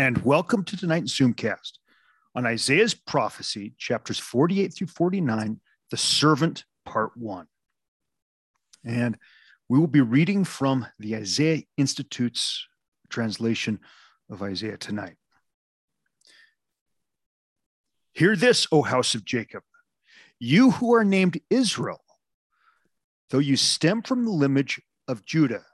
And welcome to tonight's Zoomcast on Isaiah's prophecy, chapters 48 through 49, the servant, part one. And we will be reading from the Isaiah Institute's translation of Isaiah tonight. Hear this, O house of Jacob, you who are named Israel, though you stem from the lineage of Judah,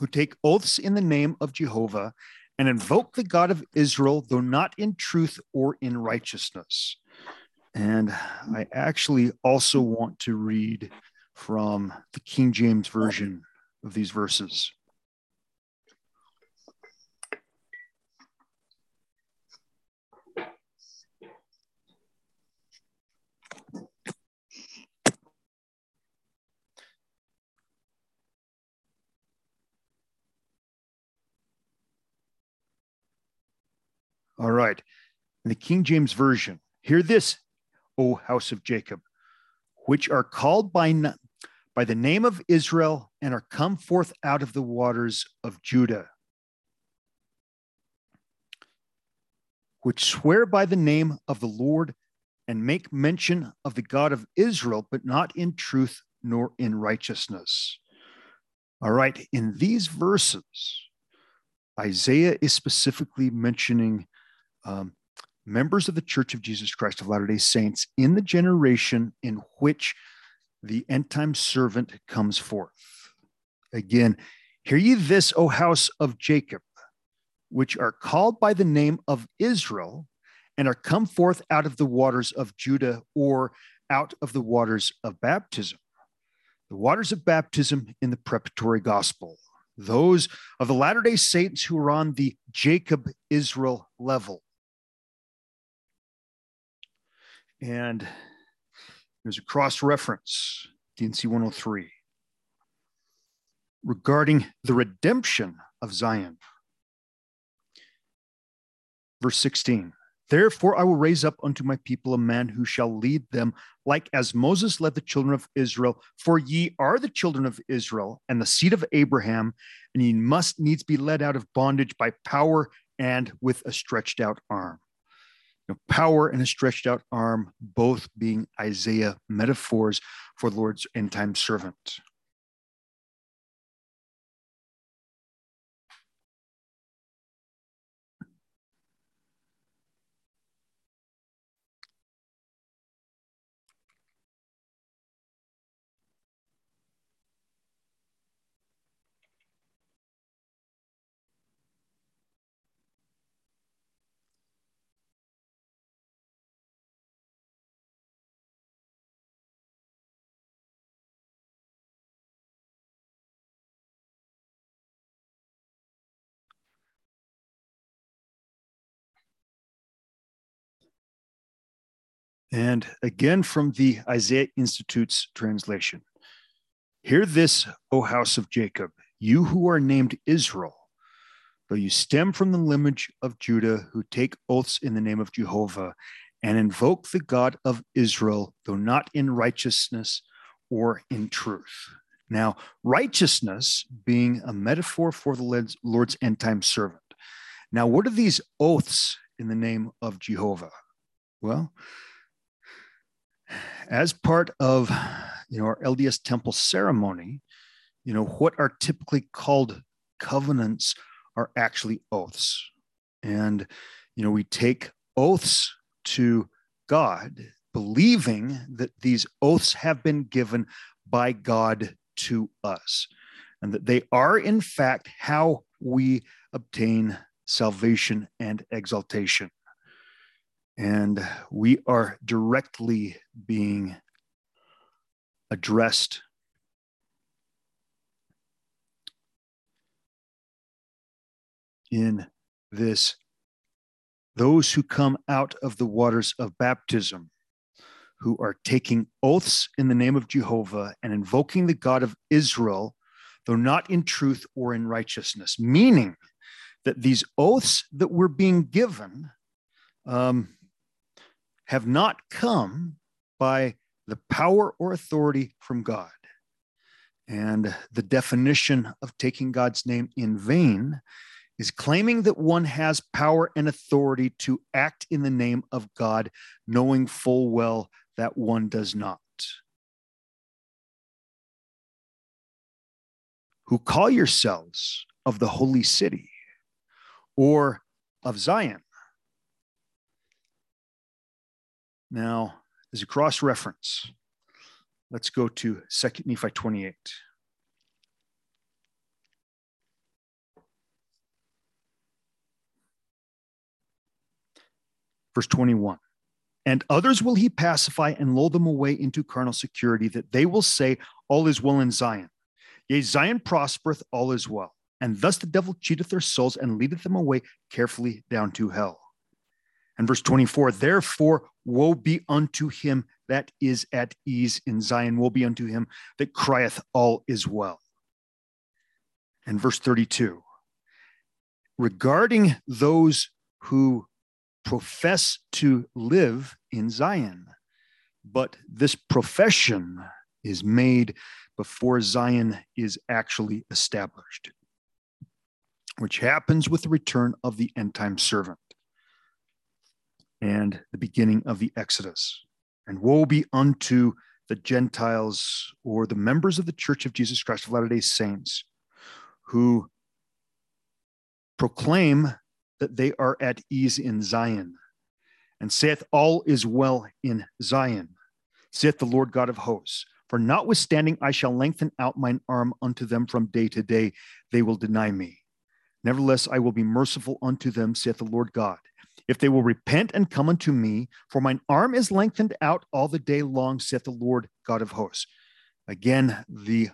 who take oaths in the name of Jehovah and invoke the God of Israel, though not in truth or in righteousness. And I actually also want to read from the King James Version of these verses. All right, in the King James Version, hear this, O house of Jacob, which are called by the name of Israel and are come forth out of the waters of Judah, which swear by the name of the Lord and make mention of the God of Israel, but not in truth nor in righteousness. All right, in these verses, Isaiah is specifically mentioning members of the Church of Jesus Christ of Latter-day Saints in the generation in which the end-time servant comes forth. Again, hear ye this, O house of Jacob, which are called by the name of Israel and are come forth out of the waters of Judah, or out of the waters of baptism. The waters of baptism in the preparatory gospel. Those of the Latter-day Saints who are on the Jacob-Israel level. And there's a cross-reference, D&C 103, regarding the redemption of Zion. Verse 16, therefore I will raise up unto my people a man who shall lead them, like as Moses led the children of Israel. For ye are the children of Israel and the seed of Abraham, and ye must needs be led out of bondage by power and with a stretched out arm. Power and a stretched out arm, both being Isaiah metaphors for the Lord's end-time servant. And again, from the Isaiah Institute's translation, hear this, O house of Jacob, you who are named Israel, though you stem from the lineage of Judah, who take oaths in the name of Jehovah and invoke the God of Israel, though not in righteousness or in truth. Now, righteousness being a metaphor for the Lord's end-time servant. Now, what are these oaths in the name of Jehovah? Well, as part of, our LDS temple ceremony, what are typically called covenants are actually oaths. And, we take oaths to God, believing that these oaths have been given by God to us, and that they are, in fact, how we obtain salvation and exaltation. And we are directly being addressed. In this, those who come out of the waters of baptism, who are taking oaths in the name of Jehovah and invoking the God of Israel, though not in truth or in righteousness, meaning that these oaths that we're being given have not come by the power or authority from God. And the definition of taking God's name in vain is claiming that one has power and authority to act in the name of God, knowing full well that one does not. Who call yourselves of the holy city or of Zion. Now, as a cross-reference, let's go to 2 Nephi 28. Verse 21, and others will he pacify and lull them away into carnal security, that they will say, all is well in Zion. Yea, Zion prospereth, all is well. And thus the devil cheateth their souls and leadeth them away carefully down to hell. And verse 24, therefore, woe be unto him that is at ease in Zion. Woe be unto him that crieth, all is well. And verse 32, regarding those who profess to live in Zion, but this profession is made before Zion is actually established, which happens with the return of the end time servant and the beginning of the Exodus. And woe be unto the Gentiles, or the members of the Church of Jesus Christ of Latter-day Saints, who proclaim that they are at ease in Zion, and saith, all is well in Zion, saith the Lord God of hosts. For notwithstanding, I shall lengthen out mine arm unto them from day to day. They will deny me. Nevertheless, I will be merciful unto them, saith the Lord God, if they will repent and come unto me. For mine arm is lengthened out all the day long, saith the Lord God of hosts. Again, the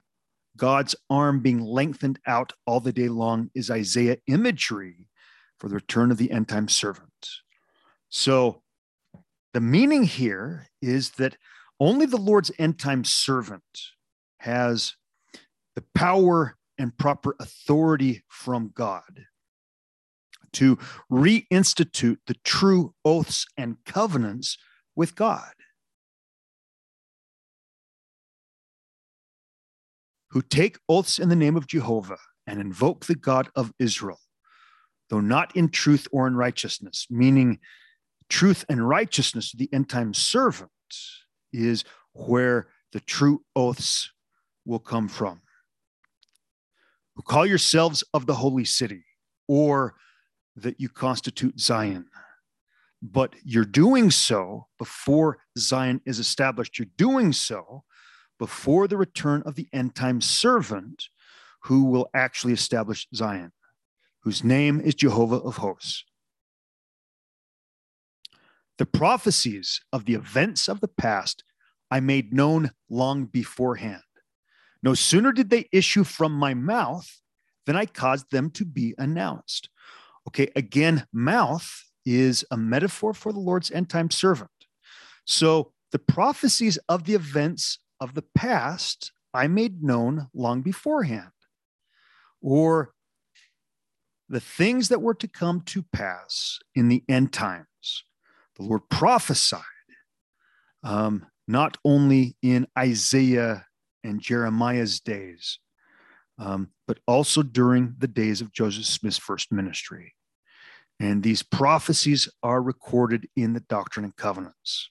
God's arm being lengthened out all the day long is Isaiah imagery for the return of the end-time servant. So the meaning here is that only the Lord's end-time servant has the power and proper authority from God to reinstitute the true oaths and covenants with God, who take oaths in the name of Jehovah and invoke the God of Israel, though not in truth or in righteousness, meaning truth and righteousness of the end-time servant is where the true oaths will come from. Who call yourselves of the holy city, or that you constitute Zion, but you're doing so before Zion is established. You're doing so before the return of the end-time servant, who will actually establish Zion, whose name is Jehovah of hosts. The prophecies of the events of the past I made known long beforehand. No sooner did they issue from my mouth than I caused them to be announced. Okay, again, mouth is a metaphor for the Lord's end-time servant. So the prophecies of the events of the past I made known long beforehand, or the things that were to come to pass in the end times. The Lord prophesied, not only in Isaiah and Jeremiah's days, but also during the days of Joseph Smith's first ministry. And these prophecies are recorded in the Doctrine and Covenants.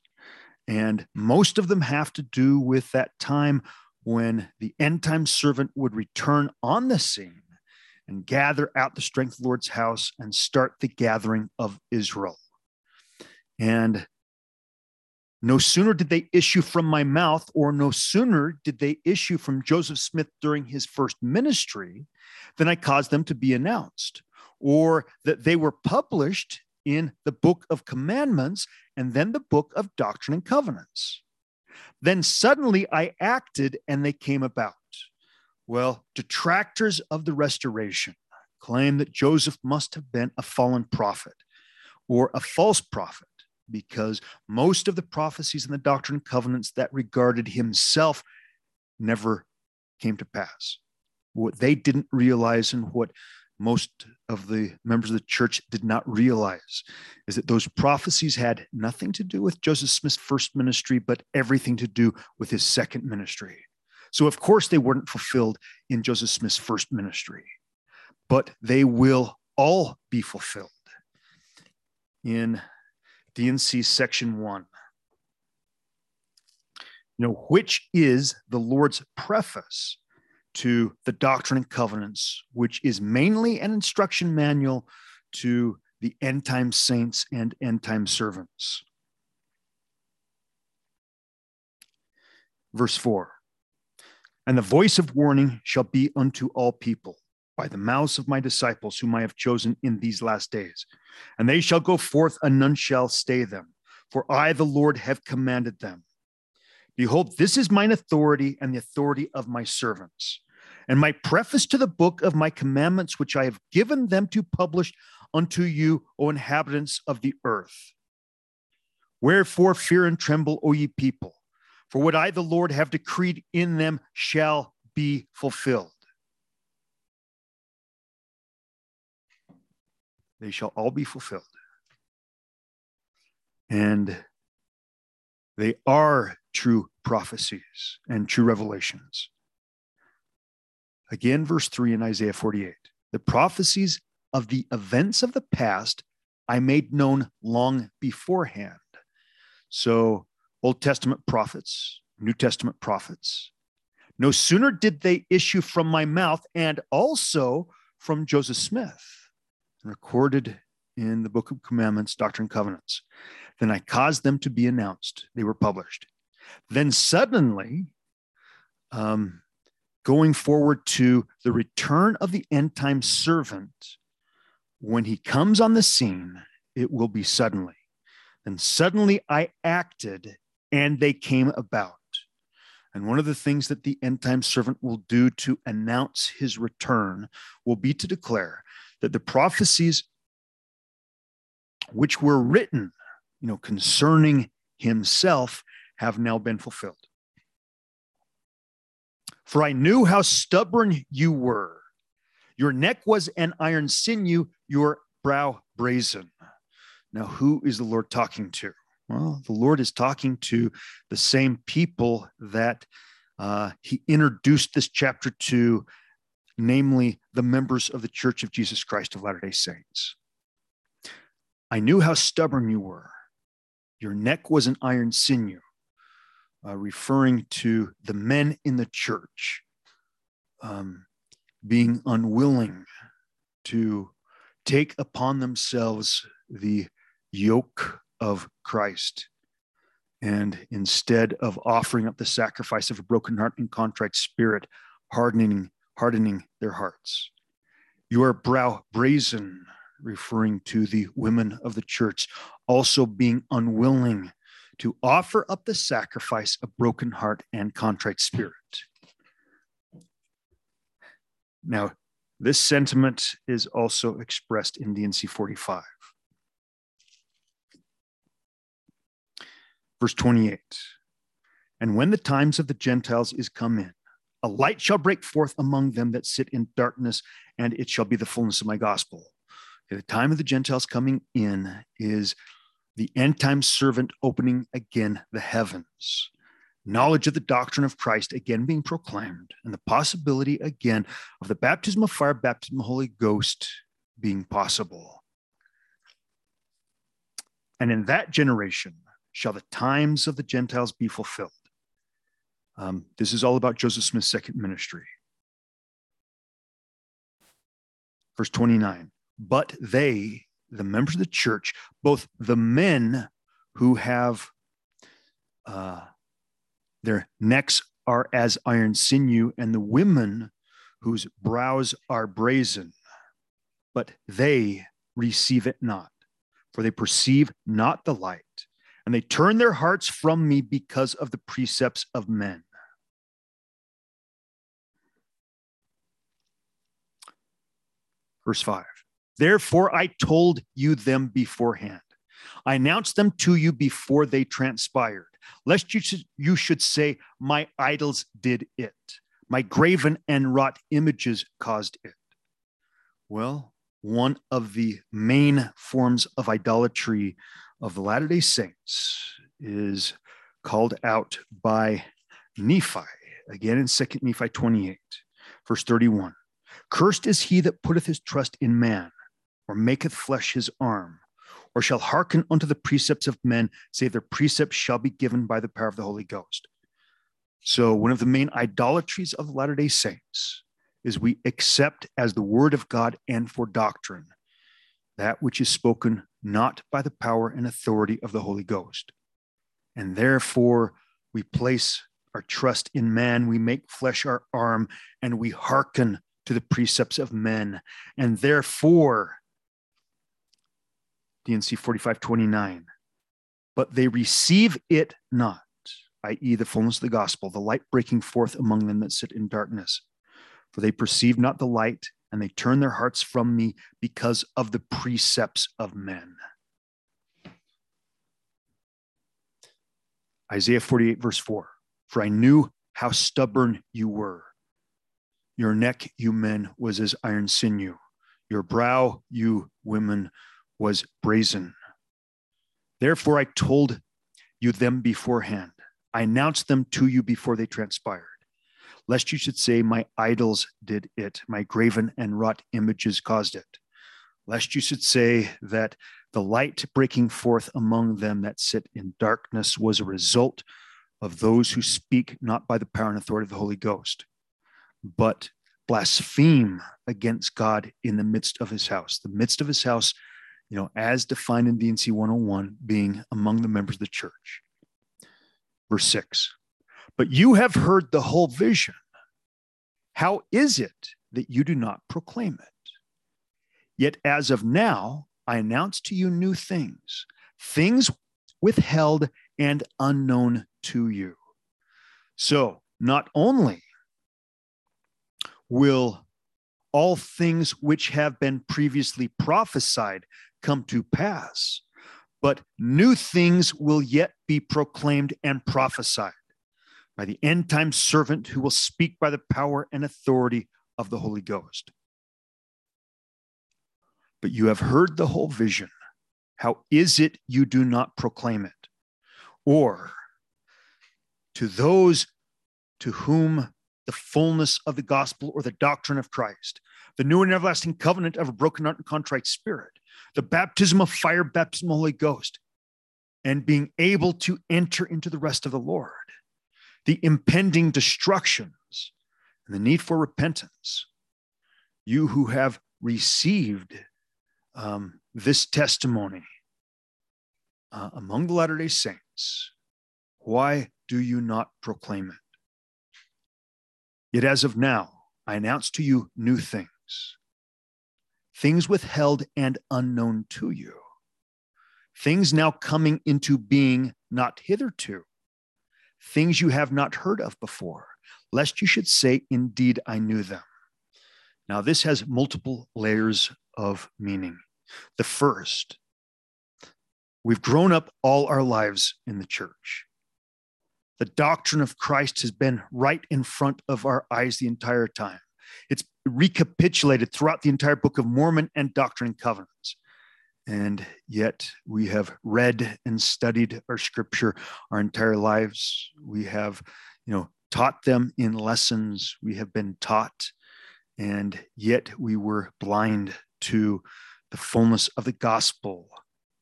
And most of them have to do with that time when the end-time servant would return on the scene and gather out the strength of the Lord's house and start the gathering of Israel. And no sooner did they issue from my mouth, or no sooner did they issue from Joseph Smith during his first ministry, than I caused them to be announced, or that they were published in the Book of Commandments and then the Book of Doctrine and Covenants. Then suddenly I acted and they came about. Well, detractors of the restoration claim that Joseph must have been a fallen prophet or a false prophet, because most of the prophecies in the Doctrine and Covenants that regarded himself never came to pass. What they didn't realize, and what most of the members of the church did not realize, is that those prophecies had nothing to do with Joseph Smith's first ministry, but everything to do with his second ministry. So, of course, they weren't fulfilled in Joseph Smith's first ministry, but they will all be fulfilled in DNC section 1. You know, which is the Lord's preface to the Doctrine and Covenants, which is mainly an instruction manual to the end time saints and end time servants. Verse 4, and the voice of warning shall be unto all people by the mouths of my disciples whom I have chosen in these last days. And they shall go forth, and none shall stay them, for I, the Lord, have commanded them. Behold, this is mine authority and the authority of my servants, and my preface to the book of my commandments, which I have given them to publish unto you, O inhabitants of the earth. Wherefore fear and tremble, O ye people, for what I, the Lord, have decreed in them shall be fulfilled. They shall all be fulfilled. And they are true prophecies and true revelations. Again, verse 3 in Isaiah 48. The prophecies of the events of the past I made known long beforehand. So, Old Testament prophets, New Testament prophets. No sooner did they issue from my mouth, and also from Joseph Smith, recorded in the Book of Commandments, Doctrine and Covenants, then I caused them to be announced. They were published. Then suddenly, going forward to the return of the end time servant, when he comes on the scene, it will be suddenly. Then suddenly I acted, and they came about. And one of the things that the end time servant will do to announce his return will be to declare that the prophecies which were written, you know, concerning himself have now been fulfilled. For I knew how stubborn you were. Your neck was an iron sinew, your brow brazen. Now, who is the Lord talking to? Well, the Lord is talking to the same people that he introduced this chapter to, namely the members of the Church of Jesus Christ of Latter-day Saints. I knew how stubborn you were. Your neck was an iron sinew, referring to the men in the church being unwilling to take upon themselves the yoke of Christ, and instead of offering up the sacrifice of a broken heart and contrite spirit, hardening their hearts. Your brow brazen, referring to the women of the church, also being unwilling to offer up the sacrifice of broken heart and contrite spirit. Now, this sentiment is also expressed in D&C 45. Verse 28, and when the times of the Gentiles is come in, a light shall break forth among them that sit in darkness, and it shall be the fullness of my gospel. Okay, the time of the Gentiles coming in is the end time servant opening again the heavens, knowledge of the doctrine of Christ again being proclaimed, and the possibility again of the baptism of fire, baptism of the Holy Ghost being possible. And in that generation shall the times of the Gentiles be fulfilled. This is all about Joseph Smith's second ministry. Verse 29, but they, the members of the church, both the men who have their necks are as iron sinew, and the women whose brows are brazen, but they receive it not, for they perceive not the light, and they turn their hearts from me because of the precepts of men. Verse 5. Therefore I told you them beforehand. I announced them to you before they transpired, lest you should say, my idols did it. My graven and wrought images caused it. Well, one of the main forms of idolatry of the Latter-day Saints is called out by Nephi, again in Second Nephi 28, verse 31. Cursed is he that putteth his trust in man, or maketh flesh his arm, or shall hearken unto the precepts of men, save their precepts shall be given by the power of the Holy Ghost. So one of the main idolatries of the Latter-day Saints is we accept as the word of God and for doctrine that which is spoken not by the power and authority of the Holy Ghost. And therefore we place our trust in man, we make flesh our arm, and we hearken to the precepts of men. And therefore, D&C 45:29, but they receive it not, i.e. the fullness of the gospel, the light breaking forth among them that sit in darkness. For they perceive not the light, and they turn their hearts from me because of the precepts of men. Isaiah 48, verse 4, for I knew how stubborn you were. Your neck, you men, was as iron sinew. Your brow, you women, was brazen. Therefore I told you them beforehand. I announced them to you before they transpired, lest you should say, my idols did it, my graven and wrought images caused it. Lest you should say that the light breaking forth among them that sit in darkness was a result of those who speak not by the power and authority of the Holy Ghost, but blaspheme against God in the midst of his house. The midst of his house, you know, as defined in D&C 101, being among the members of the church. Verse 6, but you have heard the whole vision. How is it that you do not proclaim it? Yet as of now, I announce to you new things, things withheld and unknown to you. So not only will all things which have been previously prophesied come to pass, but new things will yet be proclaimed and prophesied by the end time servant who will speak by the power and authority of the Holy Ghost. But you have heard the whole vision. How is it you do not proclaim it? Or to those to whom the fullness of the gospel or the doctrine of Christ, the new and everlasting covenant of a broken heart and contrite spirit, the baptism of fire, baptism of the Holy Ghost, and being able to enter into the rest of the Lord, the impending destructions, and the need for repentance. You who have received this testimony among the Latter-day Saints, why do you not proclaim it? Yet as of now, I announce to you new things, things withheld and unknown to you, things now coming into being, not hitherto, things you have not heard of before, lest you should say, indeed, I knew them. Now, this has multiple layers of meaning. The first, we've grown up all our lives in the church. The doctrine of Christ has been right in front of our eyes the entire time. It's recapitulated throughout the entire Book of Mormon and Doctrine and Covenants. And yet we have read and studied our scripture our entire lives. We have, you know, taught them in lessons. We have been taught, and yet we were blind to the fullness of the gospel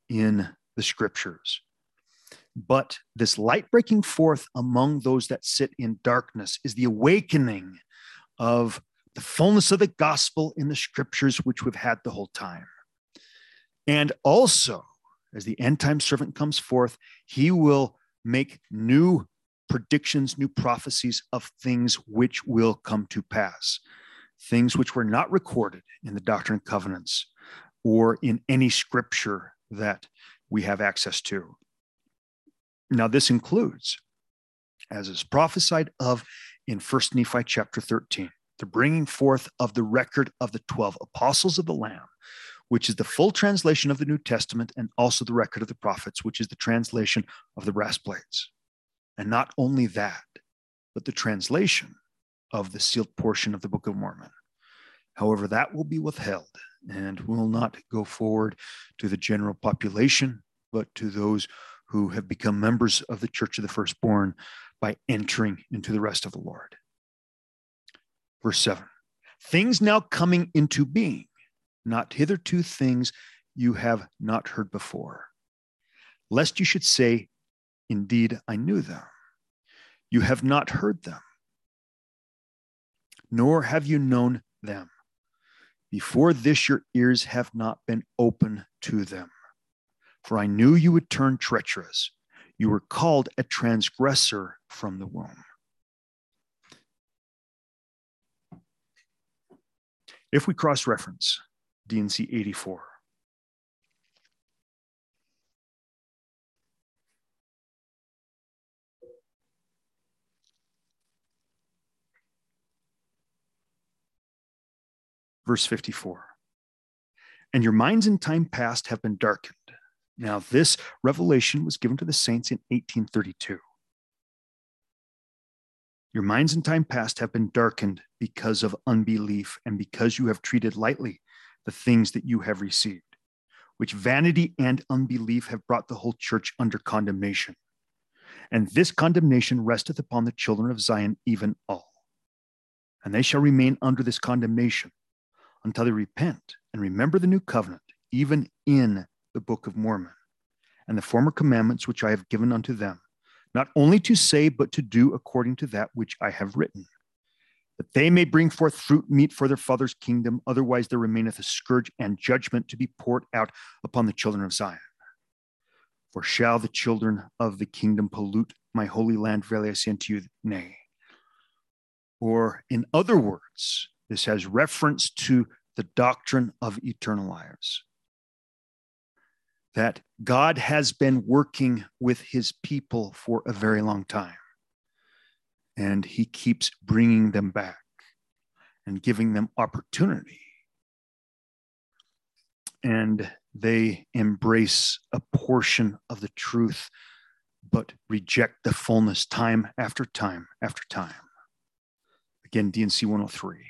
in the scriptures. But this light breaking forth among those that sit in darkness is the awakening of the fullness of the gospel in the scriptures, which we've had the whole time. And also, as the end time servant comes forth, he will make new predictions, new prophecies of things which will come to pass, things which were not recorded in the Doctrine and Covenants or in any scripture that we have access to. Now, this includes, as is prophesied of in 1 Nephi chapter 13, the bringing forth of the record of the 12 apostles of the Lamb, which is the full translation of the New Testament, and also the record of the prophets, which is the translation of the brass plates. And not only that, but the translation of the sealed portion of the Book of Mormon. However, that will be withheld and will not go forward to the general population, but to those who have become members of the Church of the Firstborn by entering into the rest of the Lord. Verse 7, things now coming into being, not hitherto things you have not heard before, lest you should say, indeed, I knew them. You have not heard them, nor have you known them. Before this, your ears have not been open to them. For I knew you would turn treacherous. You were called a transgressor from the womb. If we cross-reference D&C 84, verse 54, and your minds in time past have been darkened. Now this revelation was given to the saints in 1832. Your minds in time past have been darkened because of unbelief and because you have treated lightly the things that you have received, which vanity and unbelief have brought the whole church under condemnation. And this condemnation resteth upon the children of Zion, even all. And they shall remain under this condemnation until they repent and remember the new covenant, even in the Book of Mormon, and the former commandments which I have given unto them, not only to say, but to do according to that which I have written, that they may bring forth fruit meet for their father's kingdom, otherwise there remaineth a scourge and judgment to be poured out upon the children of Zion. For shall the children of the kingdom pollute my holy land? Verily I say unto you, nay. Or in other words, this has reference to the doctrine of eternal lives, that God has been working with his people for a very long time, and he keeps bringing them back and giving them opportunity. And they embrace a portion of the truth, but reject the fullness time after time after time. Again, D&C 103. Verse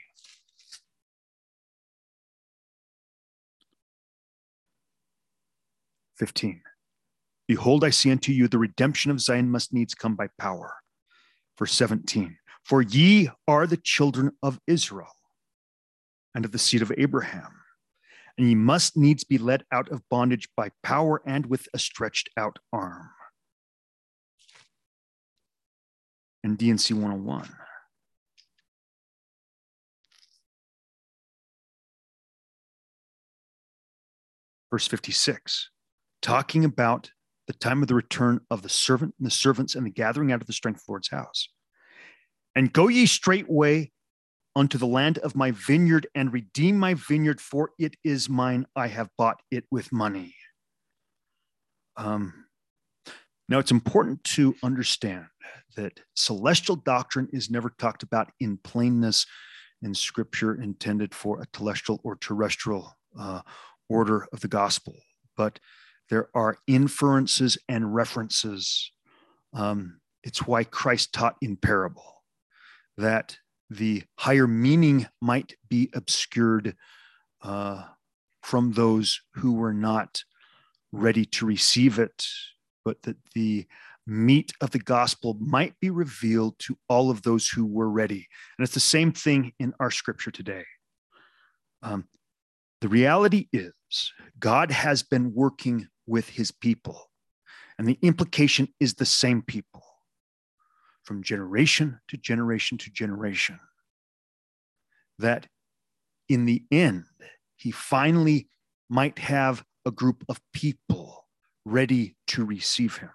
15. Behold, I say unto you, the redemption of Zion must needs come by power. Verse 17. For ye are the children of Israel and of the seed of Abraham, and ye must needs be led out of bondage by power and with a stretched out arm. And D&C 101. Verse 56. Talking about the time of the return of the servant and the servants and the gathering out of the strength of the Lord's house. And go ye straightway unto the land of my vineyard and redeem my vineyard, for it is mine. I have bought it with money. Now it's important to understand that celestial doctrine is never talked about in plainness in scripture intended for a telestial or terrestrial order of the gospel, but there are inferences and references. It's why Christ taught in parable, that the higher meaning might be obscured from those who were not ready to receive it, but that the meat of the gospel might be revealed to all of those who were ready. And it's the same thing in our scripture today. The reality is God has been working with his people, and the implication is the same people from generation to generation to generation, that in the end, he finally might have a group of people ready to receive him.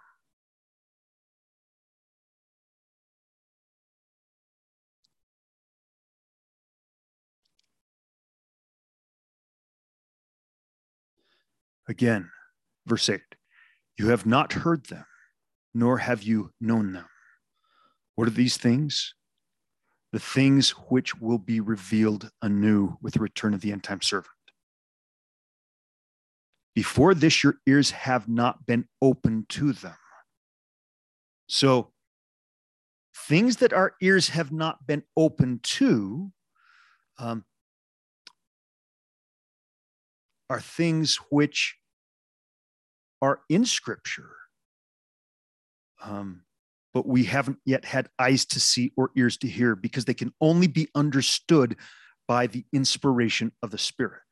Again, verse 8, you have not heard them, nor have you known them. What are these things? The things which will be revealed anew with the return of the end-time servant. Before this, your ears have not been open to them. So, things that our ears have not been open to are things which are in scripture, but we haven't yet had eyes to see or ears to hear, because they can only be understood by the inspiration of the Spirit.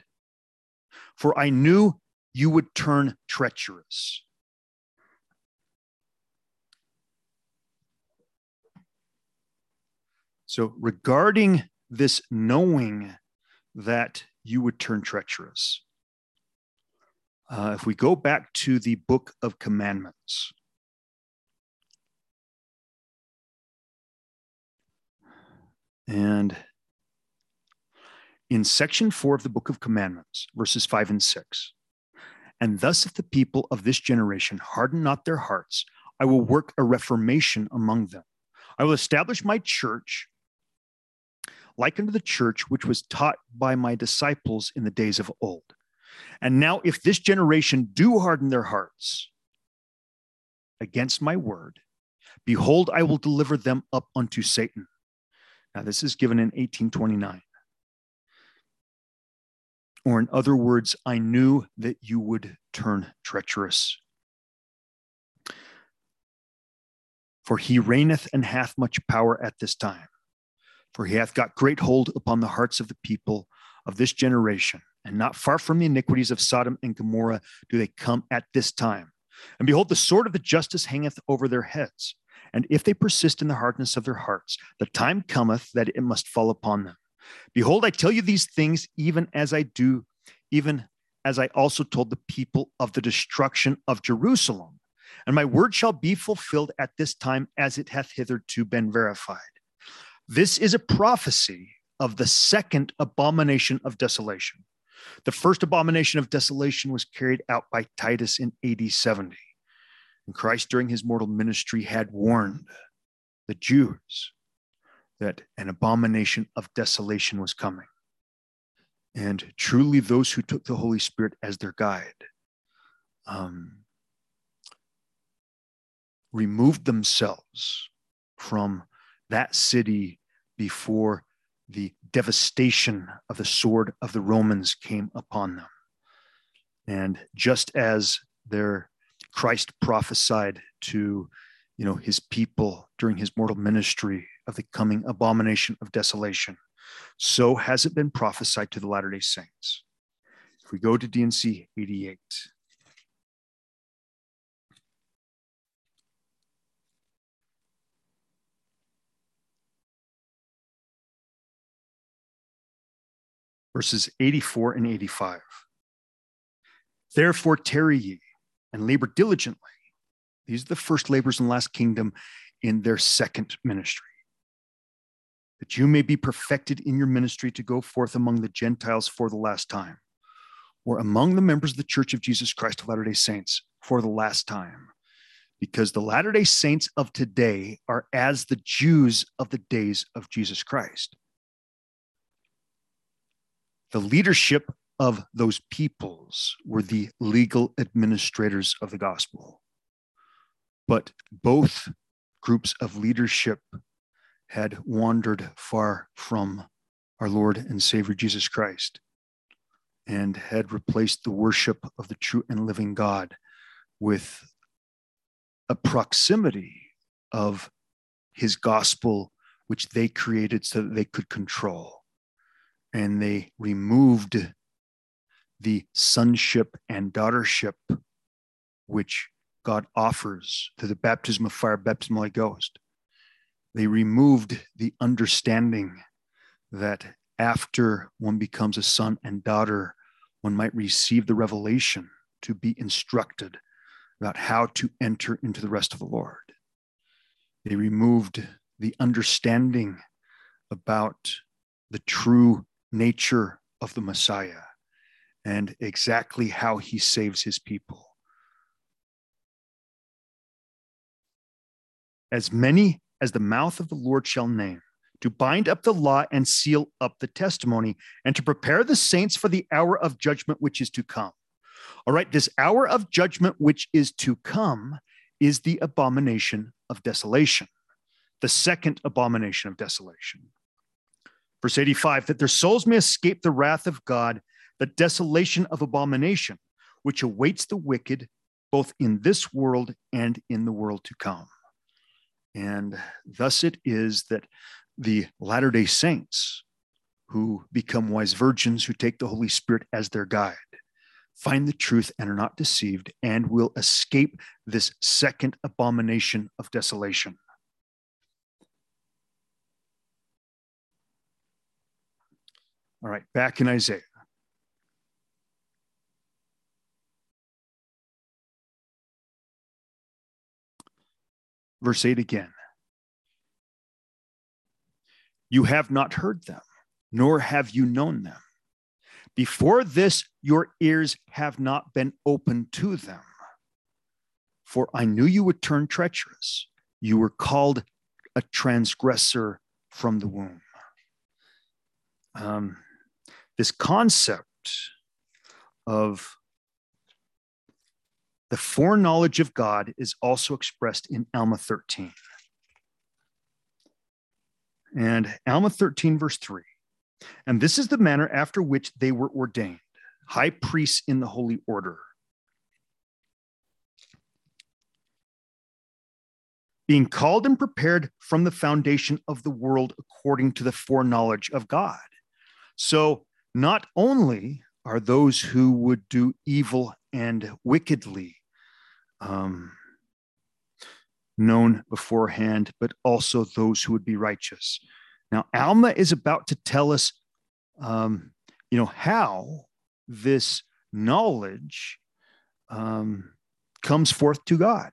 for I knew you would turn treacherous. So regarding this knowing that you would turn treacherous, if we go back to the Book of Commandments, and in section 4 of the Book of Commandments, verses 5 and 6, and thus if the people of this generation harden not their hearts, I will work a reformation among them. I will establish my church like unto the church which was taught by my disciples in the days of old. And now if this generation do harden their hearts against my word, behold, I will deliver them up unto Satan. Now this is given in 1829. Or in other words, I knew that you would turn treacherous. For he reigneth and hath much power at this time. For he hath got great hold upon the hearts of the people of this generation. And not far from the iniquities of Sodom and Gomorrah do they come at this time. And behold, the sword of the justice hangeth over their heads. And if they persist in the hardness of their hearts, the time cometh that it must fall upon them. Behold, I tell you these things, even as I also told the people of the destruction of Jerusalem. And my word shall be fulfilled at this time as it hath hitherto been verified. This is a prophecy of the second abomination of desolation. The first abomination of desolation was carried out by Titus in AD 70. And Christ during his mortal ministry had warned the Jews that an abomination of desolation was coming. And truly those who took the Holy Spirit as their guide removed themselves from that city before the devastation of the sword of the Romans came upon them. And just as their Christ prophesied to, his people during his mortal ministry of the coming abomination of desolation, so has it been prophesied to the Latter-day Saints. If we go to D&C 88. Verses 84 and 85. Therefore tarry ye, and labor diligently. These are the first labors and last kingdom in their second ministry. That you may be perfected in your ministry to go forth among the Gentiles for the last time, or among the members of the Church of Jesus Christ of Latter-day Saints for the last time. Because the Latter-day Saints of today are as the Jews of the days of Jesus Christ. The leadership of those peoples were the legal administrators of the gospel. But both groups of leadership had wandered far from our Lord and Savior Jesus Christ and had replaced the worship of the true and living God with a proximity of his gospel, which they created so that they could control. And they removed the sonship and daughtership which God offers through the baptism of fire, baptism of the Holy Ghost. They removed the understanding that after one becomes a son and daughter, one might receive the revelation to be instructed about how to enter into the rest of the Lord. They removed the understanding about the true nature of the Messiah and exactly how he saves his people. As many as the mouth of the Lord shall name, to bind up the law and seal up the testimony, and to prepare the saints for the hour of judgment which is to come. All right, this hour of judgment which is to come is the abomination of desolation, the second abomination of desolation. Verse 85, that their souls may escape the wrath of God, the desolation of abomination, which awaits the wicked, both in this world and in the world to come. And thus it is that the Latter-day Saints, who become wise virgins, who take the Holy Spirit as their guide, find the truth and are not deceived, and will escape this second abomination of desolation. All right, back in Isaiah. Verse 8 again. You have not heard them, nor have you known them. Before this, your ears have not been opened to them. For I knew you would turn treacherous. You were called a transgressor from the womb. This concept of the foreknowledge of God is also expressed in Alma 13. And Alma 13, verse 3. And this is the manner after which they were ordained, high priests in the holy order, being called and prepared from the foundation of the world according to the foreknowledge of God. So not only are those who would do evil and wickedly known beforehand, but also those who would be righteous. Now, Alma is about to tell us, how this knowledge comes forth to God.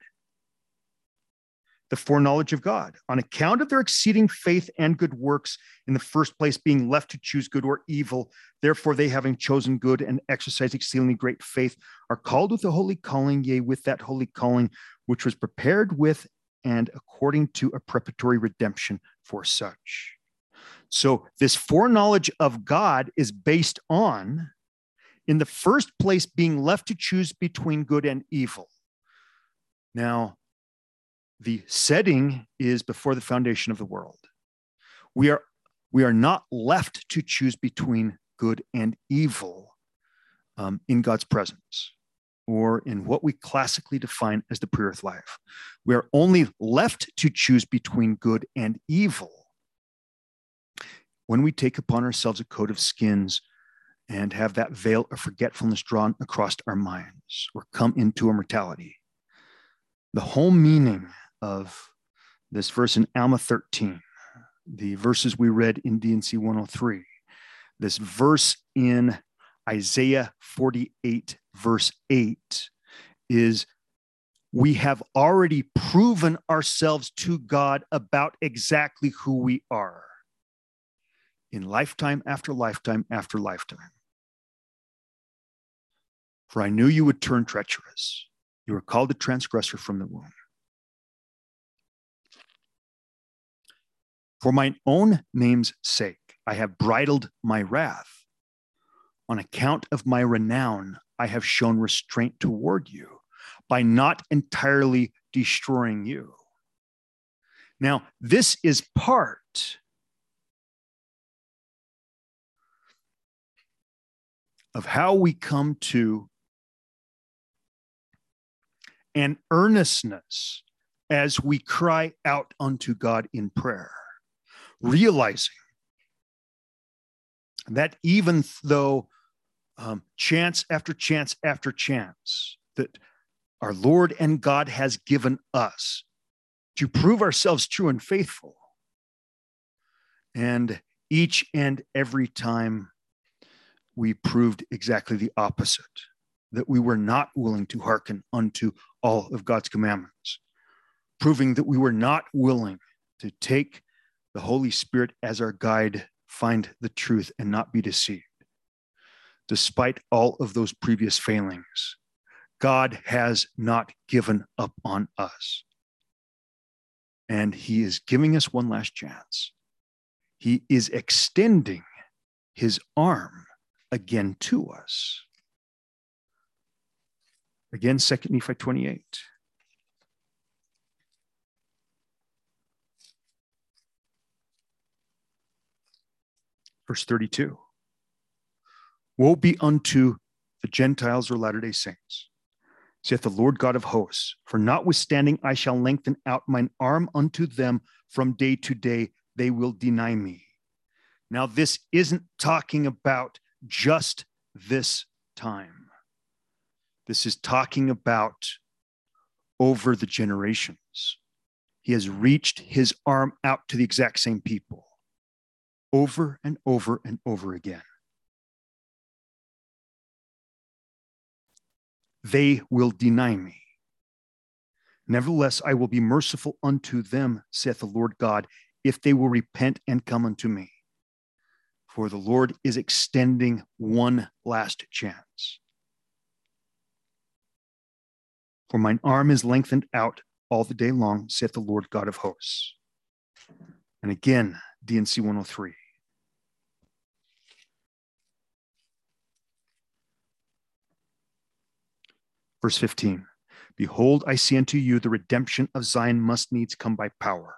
The foreknowledge of God, on account of their exceeding faith and good works, in the first place being left to choose good or evil. Therefore, they, having chosen good and exercised exceedingly great faith, are called with a holy calling, yea, with that holy calling which was prepared with and according to a preparatory redemption for such. So this foreknowledge of God is based on, in the first place, being left to choose between good and evil. Now, the setting is before the foundation of the world. We are not left to choose between good and evil in God's presence, or in what we classically define as the pre-earth life. We are only left to choose between good and evil when we take upon ourselves a coat of skins and have that veil of forgetfulness drawn across our minds, or come into immortality. The whole meaning of this verse in Alma 13, the verses we read in D&C 103, this verse in Isaiah 48, verse 8, is we have already proven ourselves to God about exactly who we are in lifetime after lifetime after lifetime. For I knew you would turn treacherous. You were called a transgressor from the womb. For mine own name's sake, I have bridled my wrath. On account of my renown, I have shown restraint toward you by not entirely destroying you. Now, this is part of how we come to an earnestness as we cry out unto God in prayer, realizing that even though chance after chance after chance that our Lord and God has given us to prove ourselves true and faithful, and each and every time we proved exactly the opposite, that we were not willing to hearken unto all of God's commandments, proving that we were not willing to take the Holy Spirit as our guide, find the truth, and not be deceived. Despite all of those previous failings, God has not given up on us. And he is giving us one last chance. He is extending his arm again to us. Again, 2 Nephi 28. Verse 32. Woe be unto the Gentiles or Latter-day Saints, saith the Lord God of hosts, for notwithstanding I shall lengthen out mine arm unto them from day to day, they will deny me. Now, this isn't talking about just this time. This is talking about over the generations. He has reached his arm out to the exact same people over and over and over again. They will deny me. Nevertheless, I will be merciful unto them, saith the Lord God, if they will repent and come unto me. For the Lord is extending one last chance. For mine arm is lengthened out all the day long, saith the Lord God of hosts. And again, D&C 103. Verse 15. Behold, I say unto you, the redemption of Zion must needs come by power.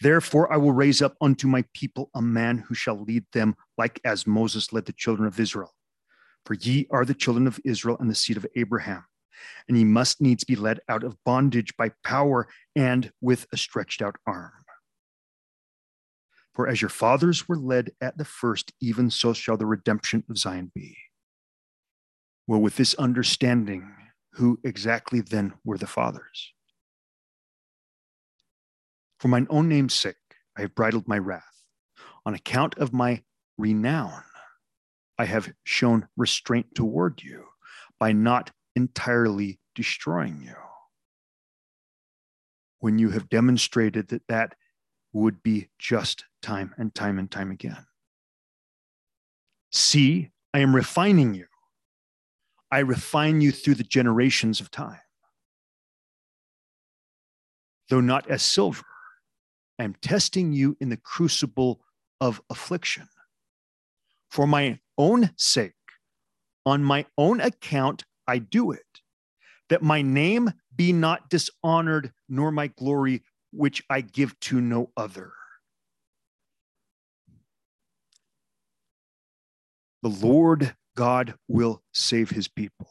Therefore, I will raise up unto my people a man who shall lead them, like as Moses led the children of Israel. For ye are the children of Israel and the seed of Abraham. And ye must needs be led out of bondage by power and with a stretched out arm. For as your fathers were led at the first, even so shall the redemption of Zion be. Well, with this understanding, who exactly then were the fathers? For mine own name's sake, I have bridled my wrath. On account of my renown, I have shown restraint toward you by not entirely destroying you. When you have demonstrated that that would be just time and time and time again. See, I am refining you. I refine you through the generations of time. Though not as silver, I am testing you in the crucible of affliction. For my own sake, on my own account, I do it, that my name be not dishonored, nor my glory, which I give to no other. The Lord God will save his people.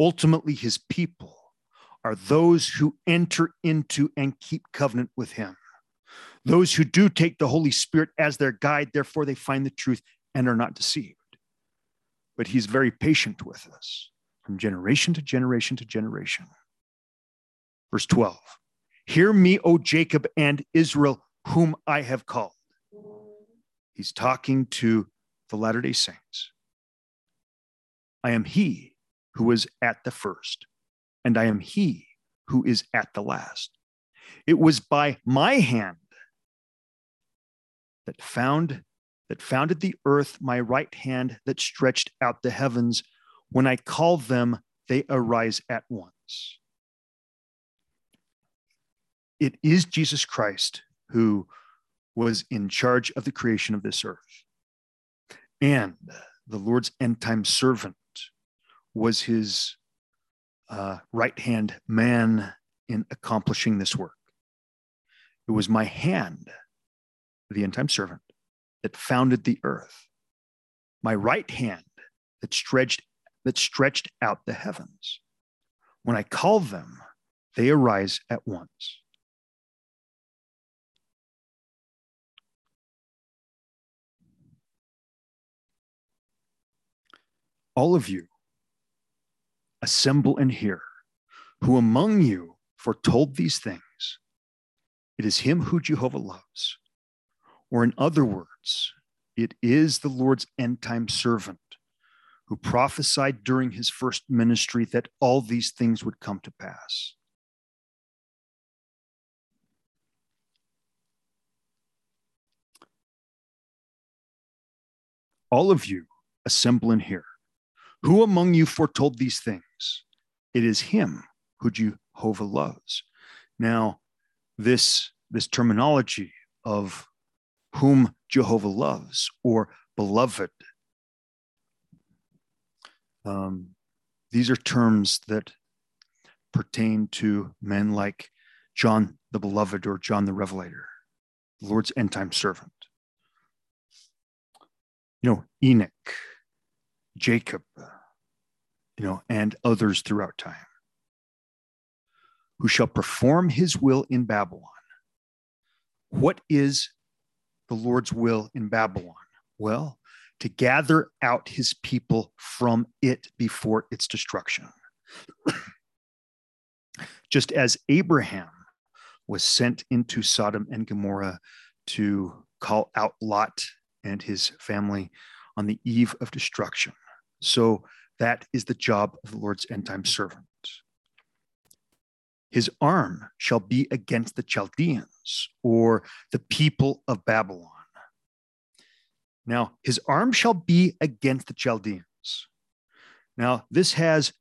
Ultimately, his people are those who enter into and keep covenant with him. Those who do take the Holy Spirit as their guide, therefore they find the truth and are not deceived. But he's very patient with us from generation to generation to generation. Verse 12, hear me, O Jacob and Israel, whom I have called. He's talking to the Latter-day Saints. I am he who was at the first, and I am he who is at the last. It was by my hand that founded the earth, my right hand that stretched out the heavens. When I call them, they arise at once. It is Jesus Christ who was in charge of the creation of this earth. And the Lord's end-time servant was his right-hand man in accomplishing this work. It was my hand, the end-time servant, that founded the earth, my right hand that stretched out the heavens. When I call them, they arise at once. All of you, assemble and hear, who among you foretold these things. It is him who Jehovah loves. Or in other words, it is the Lord's end-time servant who prophesied during his first ministry that all these things would come to pass. All of you, assemble and hear. Who among you foretold these things? It is him who Jehovah loves. Now, this terminology of whom Jehovah loves, or beloved. These are terms that pertain to men like John the Beloved or John the Revelator, the Lord's end-time servant. Enoch, Jacob, and others throughout time, who shall perform his will in Babylon. What is the Lord's will in Babylon? Well, to gather out his people from it before its destruction. Just as Abraham was sent into Sodom and Gomorrah to call out Lot and his family on the eve of destruction, so that is the job of the Lord's end-time servant. His arm shall be against the Chaldeans, or the people of Babylon. Now, his arm shall be against the Chaldeans. Now, this has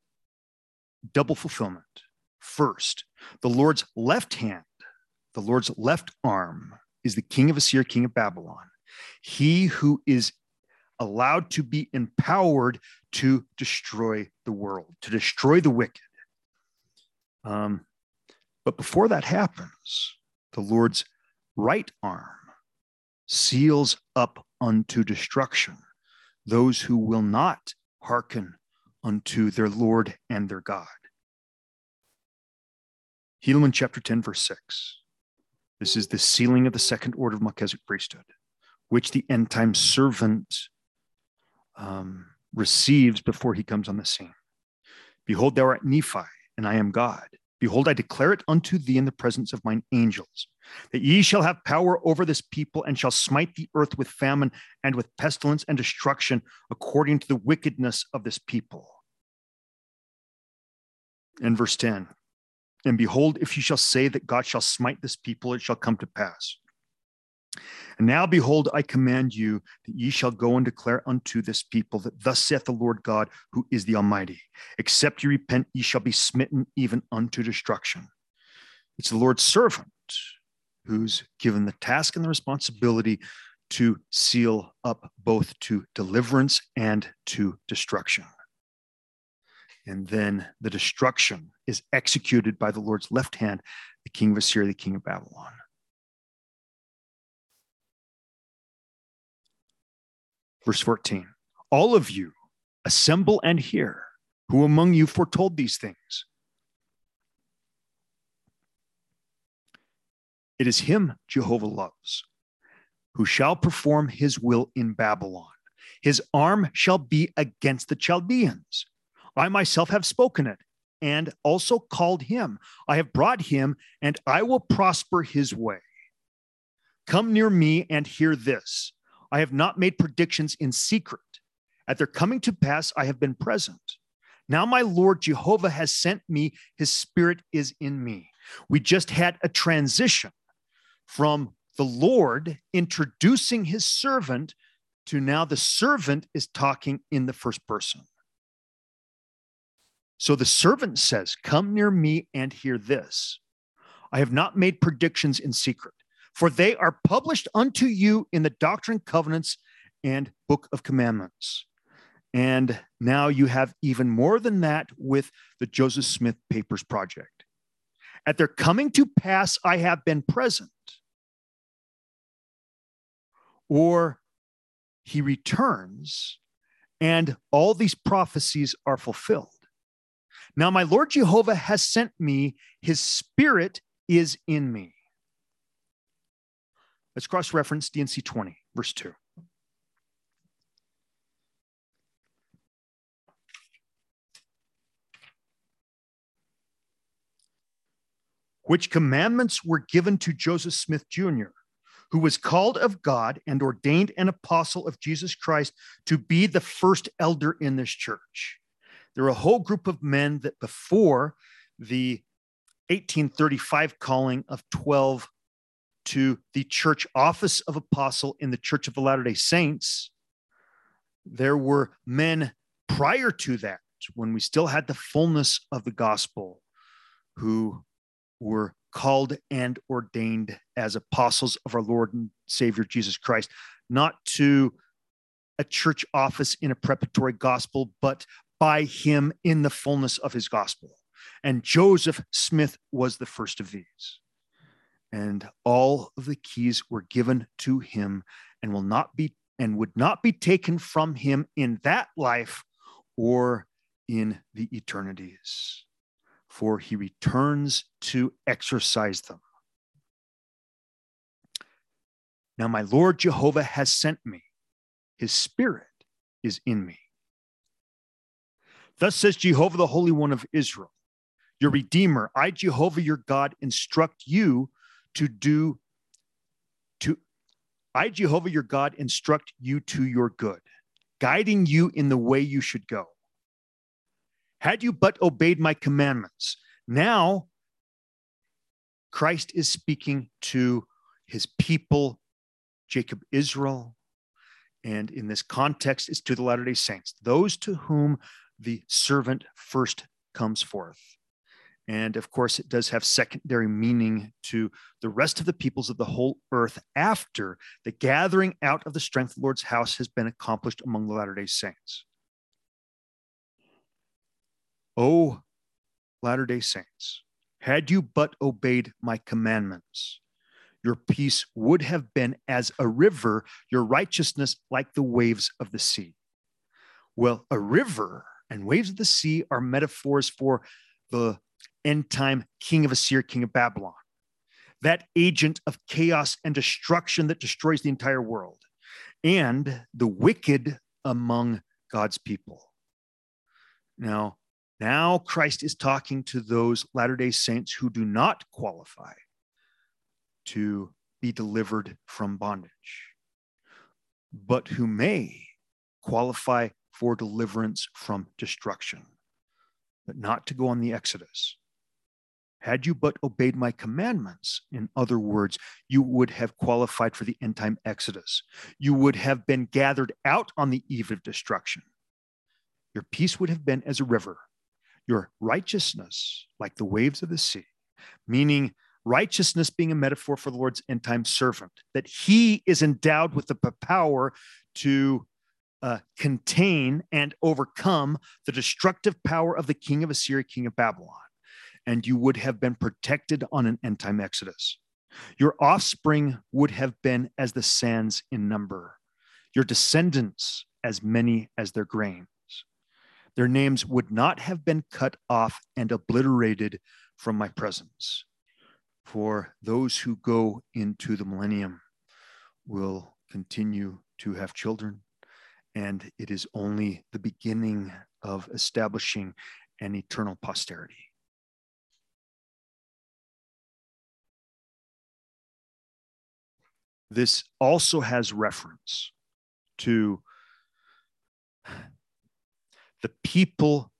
double fulfillment. First, the Lord's left hand, the Lord's left arm, is the king of Assyria, king of Babylon. He who is allowed to be empowered to destroy the world, to destroy the wicked. But before that happens, the Lord's right arm seals up unto destruction those who will not hearken unto their Lord and their God. Helaman chapter 10, verse 6. This is the sealing of the second order of Melchizedek priesthood, which the end-time servant receives before he comes on the scene. Behold, thou art Nephi, and I am God. Behold, I declare it unto thee in the presence of mine angels, that ye shall have power over this people, and shall smite the earth with famine and with pestilence and destruction, according to the wickedness of this people. And verse 10, and behold, if ye shall say that God shall smite this people, it shall come to pass. And now, behold, I command you that ye shall go and declare unto this people that thus saith the Lord God, who is the Almighty, except ye repent, ye shall be smitten even unto destruction. It's the Lord's servant who's given the task and the responsibility to seal up both to deliverance and to destruction. And then the destruction is executed by the Lord's left hand, the king of Assyria, the king of Babylon. Verse 14, all of you assemble and hear, who among you foretold these things. It is him Jehovah loves, who shall perform his will in Babylon. His arm shall be against the Chaldeans. I myself have spoken it, and also called him. I have brought him, and I will prosper his way. Come near me and hear this. I have not made predictions in secret. At their coming to pass, I have been present. Now my Lord Jehovah has sent me. His spirit is in me. We just had a transition from the Lord introducing his servant to now the servant is talking in the first person. So the servant says, come near me and hear this. I have not made predictions in secret. For they are published unto you in the Doctrine and Covenants and Book of Commandments. And now you have even more than that with the Joseph Smith Papers Project. At their coming to pass, I have been present. Or he returns, and all these prophecies are fulfilled. Now my Lord Jehovah has sent me. His spirit is in me. Let's cross-reference D&C 20, verse 2. Which commandments were given to Joseph Smith, Jr., who was called of God and ordained an apostle of Jesus Christ to be the first elder in this church. There are a whole group of men that before the 1835 calling of 12 to the church office of apostle in the Church of the Latter-day Saints, there were men prior to that, when we still had the fullness of the gospel, who were called and ordained as apostles of our Lord and Savior Jesus Christ, not to a church office in a preparatory gospel, but by him in the fullness of his gospel. And Joseph Smith was the first of these. And all of the keys were given to him and would not be taken from him in that life or in the eternities, for he returns to exercise them. Now my Lord Jehovah has sent me. His spirit is in me. Thus says Jehovah, the Holy One of Israel, your Redeemer, I, Jehovah, your God, instruct you to do to, I, Jehovah, your God, instruct you to your good, guiding you in the way you should go. Had you but obeyed my commandments. Now, Christ is speaking to his people, Jacob, Israel, and in this context, it's to the Latter-day Saints, those to whom the servant first comes forth. And of course, it does have secondary meaning to the rest of the peoples of the whole earth after the gathering out of the strength of the Lord's house has been accomplished among the Latter-day Saints. O Latter-day Saints, had you but obeyed my commandments, your peace would have been as a river, your righteousness like the waves of the sea. Well, a river and waves of the sea are metaphors for the end time king of Assyria, king of Babylon, that agent of chaos and destruction that destroys the entire world, and the wicked among God's people. Now Christ is talking to those Latter-day Saints who do not qualify to be delivered from bondage, but who may qualify for deliverance from destruction, but not to go on the Exodus. Had you but obeyed my commandments, in other words, you would have qualified for the end-time Exodus. You would have been gathered out on the eve of destruction. Your peace would have been as a river, your righteousness like the waves of the sea, meaning righteousness being a metaphor for the Lord's end-time servant, that he is endowed with the power to contain and overcome the destructive power of the king of Assyria, king of Babylon. And you would have been protected on an end-time Exodus. Your offspring would have been as the sands in number, your descendants as many as their grains. Their names would not have been cut off and obliterated from my presence. For those who go into the millennium will continue to have children, and it is only the beginning of establishing an eternal posterity. This also has reference to the people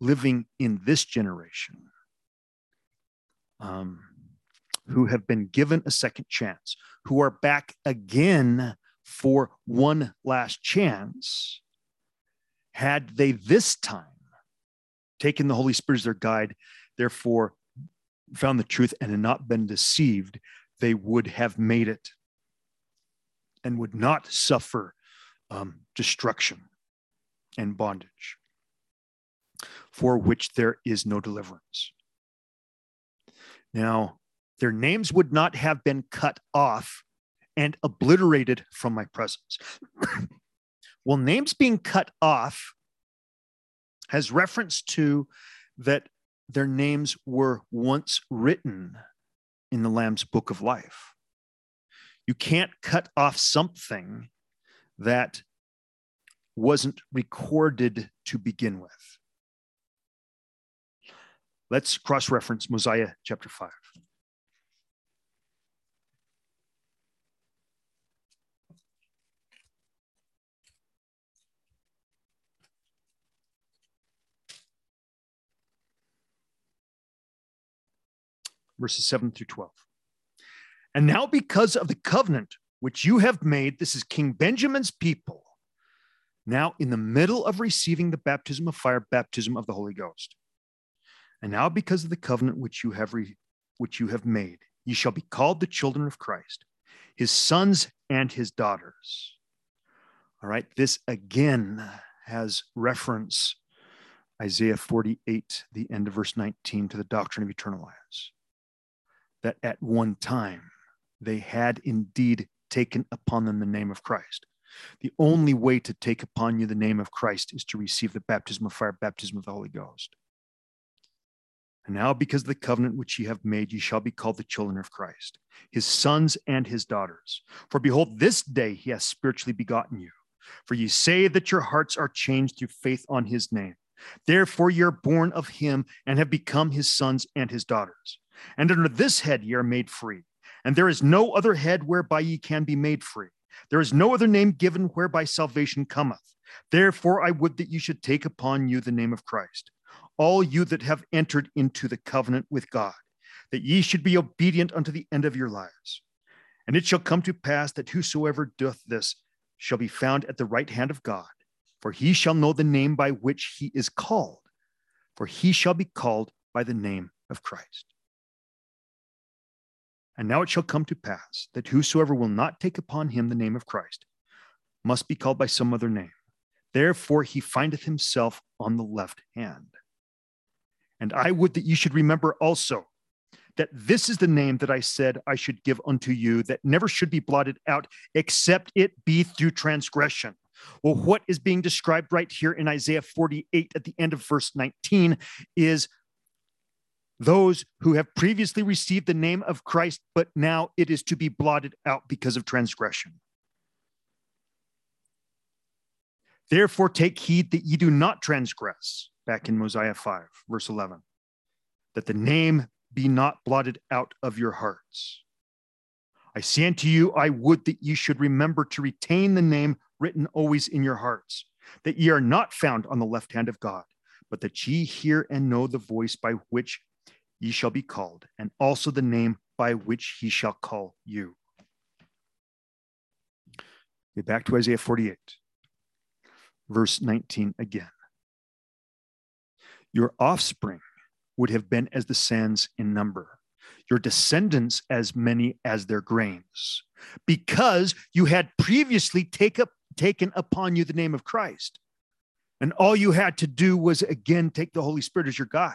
living in this generation who have been given a second chance, who are back again for one last chance, had they this time taken the Holy Spirit as their guide, therefore found the truth and had not been deceived, they would have made it and would not suffer destruction and bondage, for which there is no deliverance. Now, their names would not have been cut off and obliterated from my presence. Well, names being cut off has reference to that their names were once written in the Lamb's Book of Life. You can't cut off something that wasn't recorded to begin with. Let's cross-reference Mosiah chapter 5. Verses 7 through 12. And now because of the covenant which you have made, this is King Benjamin's people, now in the middle of receiving the baptism of fire, baptism of the Holy Ghost. And now because of the covenant which you have made, ye shall be called the children of Christ, his sons and his daughters. All right, this again has reference, Isaiah 48, the end of verse 19, to the doctrine of eternal lives, that at one time they had indeed taken upon them the name of Christ. The only way to take upon you the name of Christ is to receive the baptism of fire, baptism of the Holy Ghost. And now because of the covenant which ye have made, ye shall be called the children of Christ, his sons and his daughters. For behold, this day he hath spiritually begotten you, For you say that your hearts are changed through faith on his name. Therefore you're born of him and have become his sons and his daughters. And under this head ye are made free. And there is no other head whereby ye can be made free. There is no other name given whereby salvation cometh. Therefore I would that you should take upon you the name of Christ, all you that have entered into the covenant with God, that ye should be obedient unto the end of your lives. And it shall come to pass that whosoever doth this shall be found at the right hand of God, for he shall know the name by which he is called, for he shall be called by the name of Christ. And now it shall come to pass that whosoever will not take upon him the name of Christ must be called by some other name. Therefore he findeth himself on the left hand. And I would that you should remember also that this is the name that I said I should give unto you, that never should be blotted out, except it be through transgression. Well, what is being described right here in Isaiah 48 at the end of verse 19 is those who have previously received the name of Christ, but now it is to be blotted out because of transgression. Therefore, take heed that ye do not transgress, back in Mosiah 5, verse 11, that the name be not blotted out of your hearts. I say unto you, I would that ye should remember to retain the name written always in your hearts, that ye are not found on the left hand of God, but that ye hear and know the voice by which ye shall be called, and also the name by which he shall call you. Get back to Isaiah 48, verse 19 again. Your offspring would have been as the sands in number, your descendants as many as their grains, because you had previously taken upon you the name of Christ. And all you had to do was again take the Holy Spirit as your guide.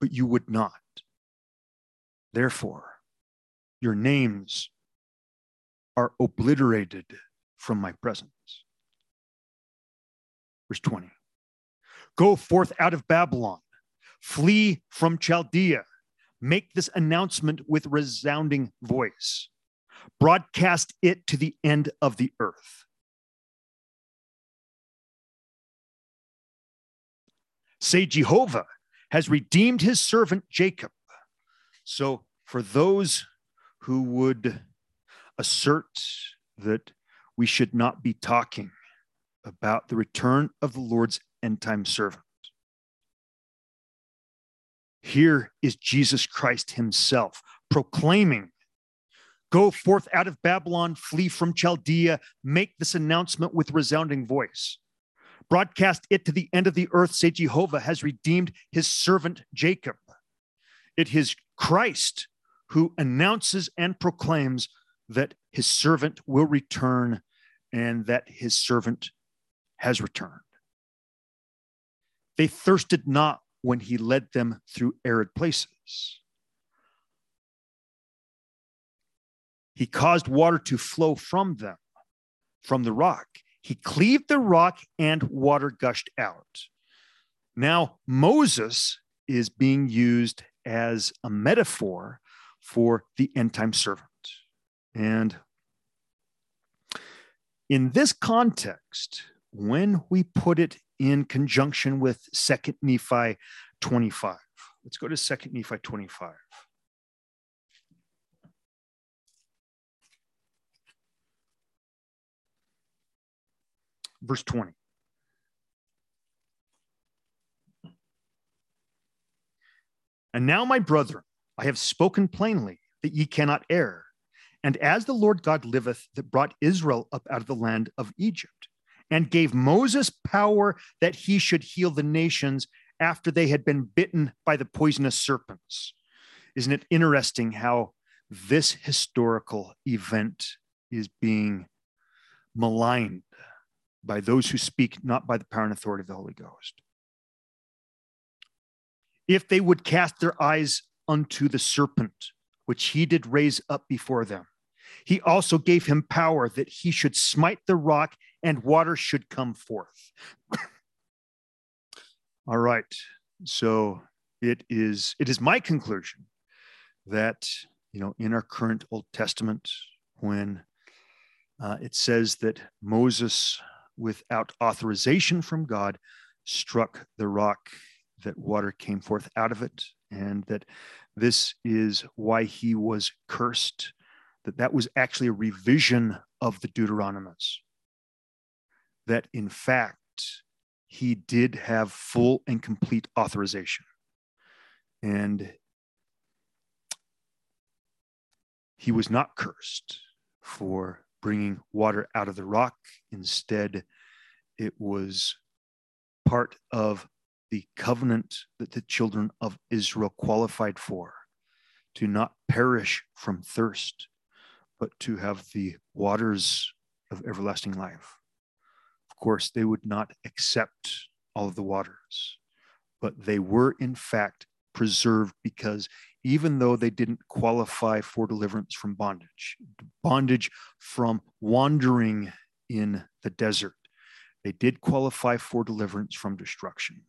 But you would not. Therefore, your names are obliterated from my presence. Verse 20. Go forth out of Babylon, flee from Chaldea, make this announcement with resounding voice, broadcast it to the end of the earth. Say, Jehovah has redeemed his servant Jacob. So for those who would assert that we should not be talking about the return of the Lord's end-time servant, here is Jesus Christ himself proclaiming, go forth out of Babylon, flee from Chaldea, make this announcement with resounding voice. Broadcast it to the end of the earth, say Jehovah has redeemed his servant Jacob. It is Christ who announces and proclaims that his servant will return and that his servant has returned. They thirsted not when he led them through arid places. He caused water to flow from them, from the rock. He cleaved the rock and water gushed out. Now, Moses is being used as a metaphor for the end-time servant. And in this context, when we put it in conjunction with Second Nephi 25, let's go to Second Nephi 25. Verse 20. And now, my brethren, I have spoken plainly that ye cannot err. And as the Lord God liveth, that brought Israel up out of the land of Egypt, and gave Moses power that he should heal the nations after they had been bitten by the poisonous serpents. Isn't it interesting how this historical event is being maligned by those who speak not by the power and authority of the Holy Ghost? If they would cast their eyes unto the serpent, which he did raise up before them, he also gave him power that he should smite the rock and water should come forth. All right, so it is my conclusion that, in our current Old Testament, when it says that Moses, without authorization from God, struck the rock, that water came forth out of it, and that this is why he was cursed, that that was actually a revision of the Deuteronomist, that in fact, he did have full and complete authorization. And he was not cursed for bringing water out of the rock. Instead, it was part of the covenant that the children of Israel qualified for, to not perish from thirst, but to have the waters of everlasting life. Of course, they would not accept all of the waters, but they were in fact preserved, because even though they didn't qualify for deliverance from bondage, bondage from wandering in the desert, they did qualify for deliverance from destruction.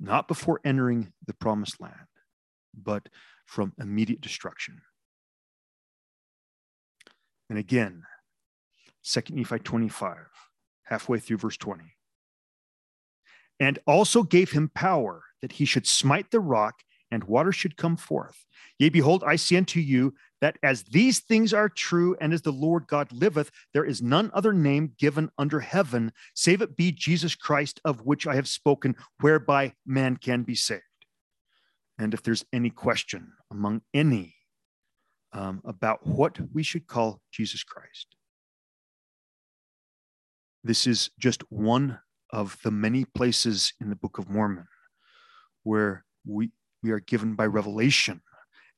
Not before entering the promised land, but from immediate destruction. And again, 2 Nephi 25, halfway through verse 20. And also gave him power that he should smite the rock, and water should come forth. Yea, behold, I say unto you, that as these things are true, and as the Lord God liveth, there is none other name given under heaven, save it be Jesus Christ, of which I have spoken, whereby man can be saved. And if there's any question among any about what we should call Jesus Christ, this is just one of the many places in the Book of Mormon where we are given by revelation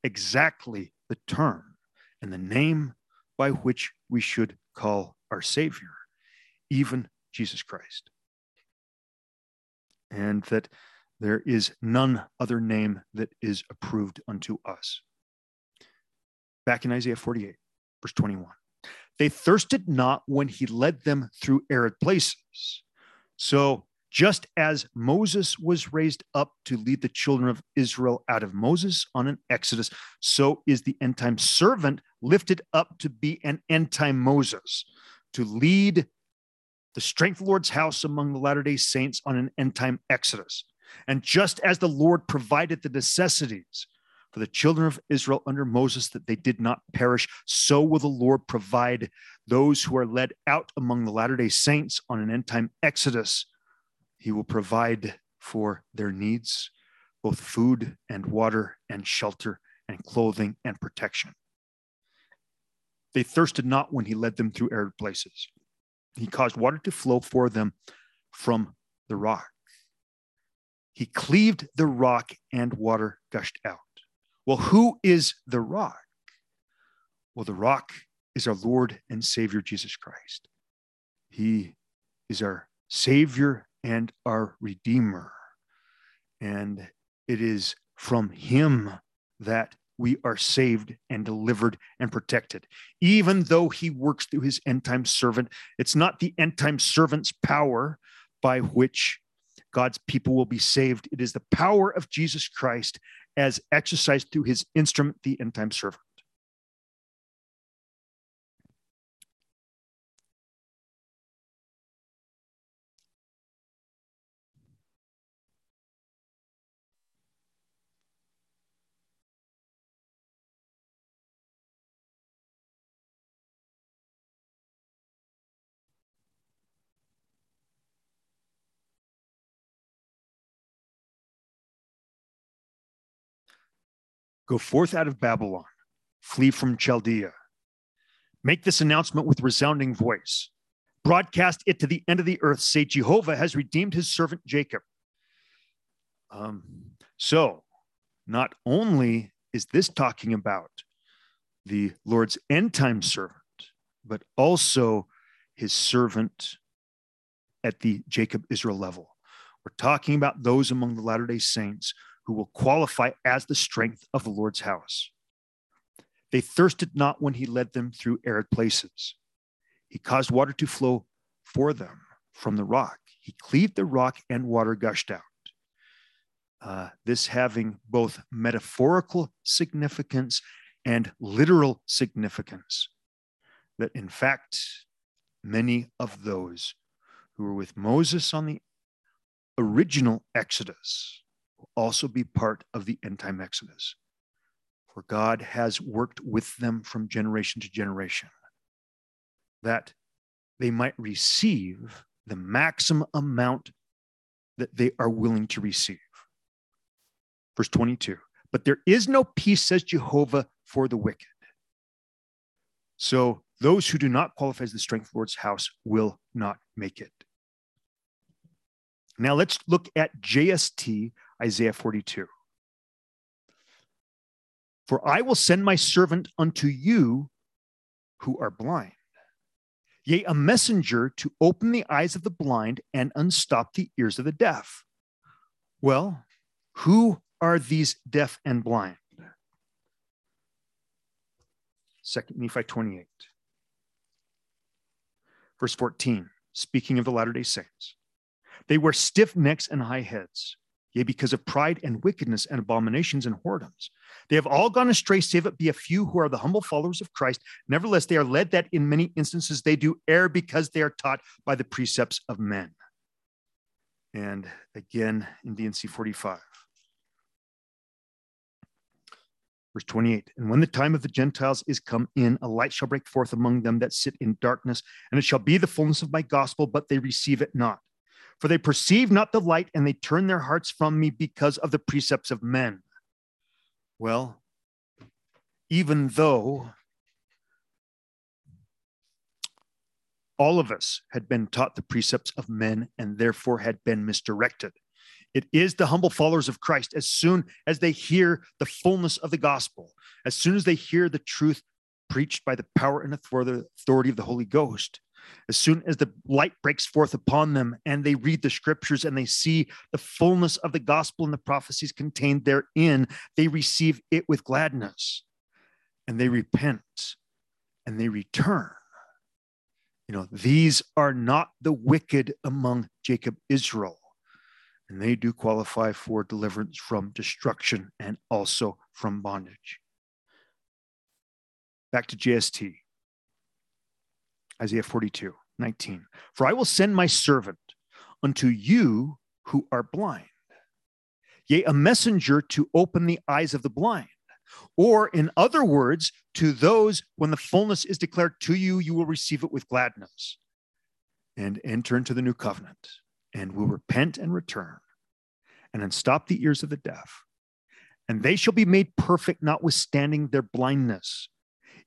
exactly the term and the name by which we should call our Savior, even Jesus Christ. And that there is none other name that is approved unto us. Back in Isaiah 48, verse 21. They thirsted not when he led them through arid places. So, just as Moses was raised up to lead the children of Israel out of Moses on an exodus, so is the end-time servant lifted up to be an end-time Moses, to lead the strength of the Lord's house among the Latter-day Saints on an end-time exodus. And just as the Lord provided the necessities for the children of Israel under Moses, that they did not perish, so will the Lord provide those who are led out among the Latter-day Saints on an end-time exodus. He will provide for their needs, both food and water and shelter and clothing and protection. They thirsted not when he led them through arid places. He caused water to flow for them from the rock. He cleaved the rock and water gushed out. Well, who is the rock? Well, the rock is our Lord and Savior, Jesus Christ. He is our Savior and our Redeemer. And it is from him that we are saved and delivered and protected. Even though he works through his end-time servant, it's not the end-time servant's power by which God's people will be saved. It is the power of Jesus Christ as exercised through his instrument, the end-time servant. Go forth out of Babylon, flee from Chaldea. Make this announcement with resounding voice. Broadcast it to the end of the earth. Say, Jehovah has redeemed his servant Jacob. So, not only is this talking about the Lord's end-time servant, but also his servant at the Jacob-Israel level. We're talking about those among the Latter-day Saints who will qualify as the strength of the Lord's house. They thirsted not when he led them through arid places. He caused water to flow for them from the rock. He cleaved the rock and water gushed out. This having both metaphorical significance and literal significance. that in fact, many of those who were with Moses on the original Exodus will also be part of the end time Exodus. For God has worked with them from generation to generation, that they might receive the maximum amount that they are willing to receive. Verse 22, but there is no peace, says Jehovah, for the wicked. So those who do not qualify as the strength of the Lord's house will not make it. Now let's look at JST Isaiah 42. For I will send my servant unto you who are blind, yea, a messenger to open the eyes of the blind and unstop the ears of the deaf. Well, who are these deaf and blind? Second Nephi 28, verse 14, speaking of the Latter-day Saints. They wear stiff necks and high heads, yea, because of pride and wickedness and abominations and whoredoms. They have all gone astray, save it be a few who are the humble followers of Christ. Nevertheless, they are led that in many instances they do err because they are taught by the precepts of men. And again, in D&C 45. Verse 28, and when the time of the Gentiles is come in, a light shall break forth among them that sit in darkness, and it shall be the fullness of my gospel, but they receive it not. For they perceive not the light, and they turn their hearts from me because of the precepts of men. Well, even though all of us had been taught the precepts of men and therefore had been misdirected, it is the humble followers of Christ, as soon as they hear the fullness of the gospel, as soon as they hear the truth preached by the power and authority of the Holy Ghost, as soon as the light breaks forth upon them and they read the scriptures and they see the fullness of the gospel and the prophecies contained therein, they receive it with gladness and they repent and they return. You know, these are not the wicked among Jacob Israel. And they do qualify for deliverance from destruction and also from bondage. Back to JST. Isaiah 42, 19. For I will send my servant unto you who are blind, yea, a messenger to open the eyes of the blind. Or in other words, to those when the fullness is declared to you, you will receive it with gladness and enter into the new covenant, and will repent and return, and unstop the ears of the deaf. And they shall be made perfect, notwithstanding their blindness,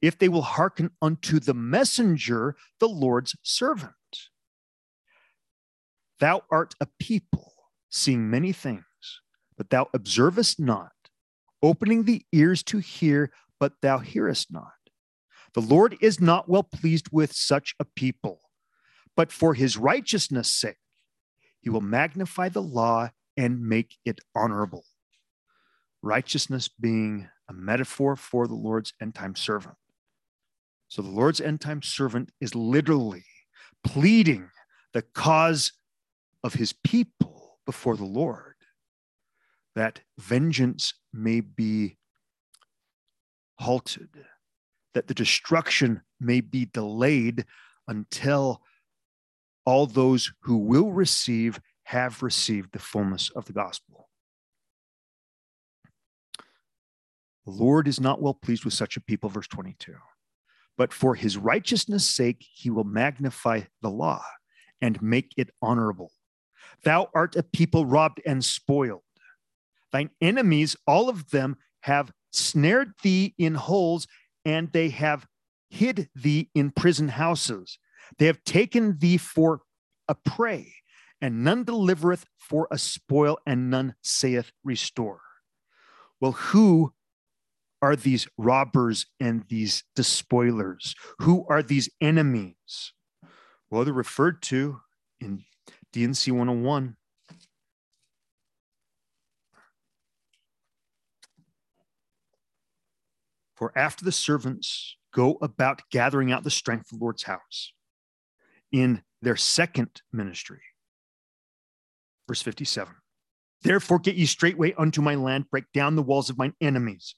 if they will hearken unto the messenger, the Lord's servant. Thou art a people, seeing many things, but thou observest not, opening the ears to hear, but thou hearest not. The Lord is not well pleased with such a people, but for his righteousness' sake, he will magnify the law and make it honorable. Righteousness being a metaphor for the Lord's end-time servant. So the Lord's end-time servant is literally pleading the cause of his people before the Lord, that vengeance may be halted, that the destruction may be delayed until all those who will receive have received the fullness of the gospel. The Lord is not well pleased with such a people, verse 22. But for his righteousness' sake, he will magnify the law and make it honorable. Thou art a people robbed and spoiled. Thine enemies, all of them, have snared thee in holes, and they have hid thee in prison houses. They have taken thee for a prey, and none delivereth for a spoil, and none saith restore. Well, who are these robbers and these despoilers? Who are these enemies? Well, they're referred to in D&C 101. For after the servants go about gathering out the strength of the Lord's house, in their second ministry. Verse 57. Therefore get ye straightway unto my land, break down the walls of mine enemies,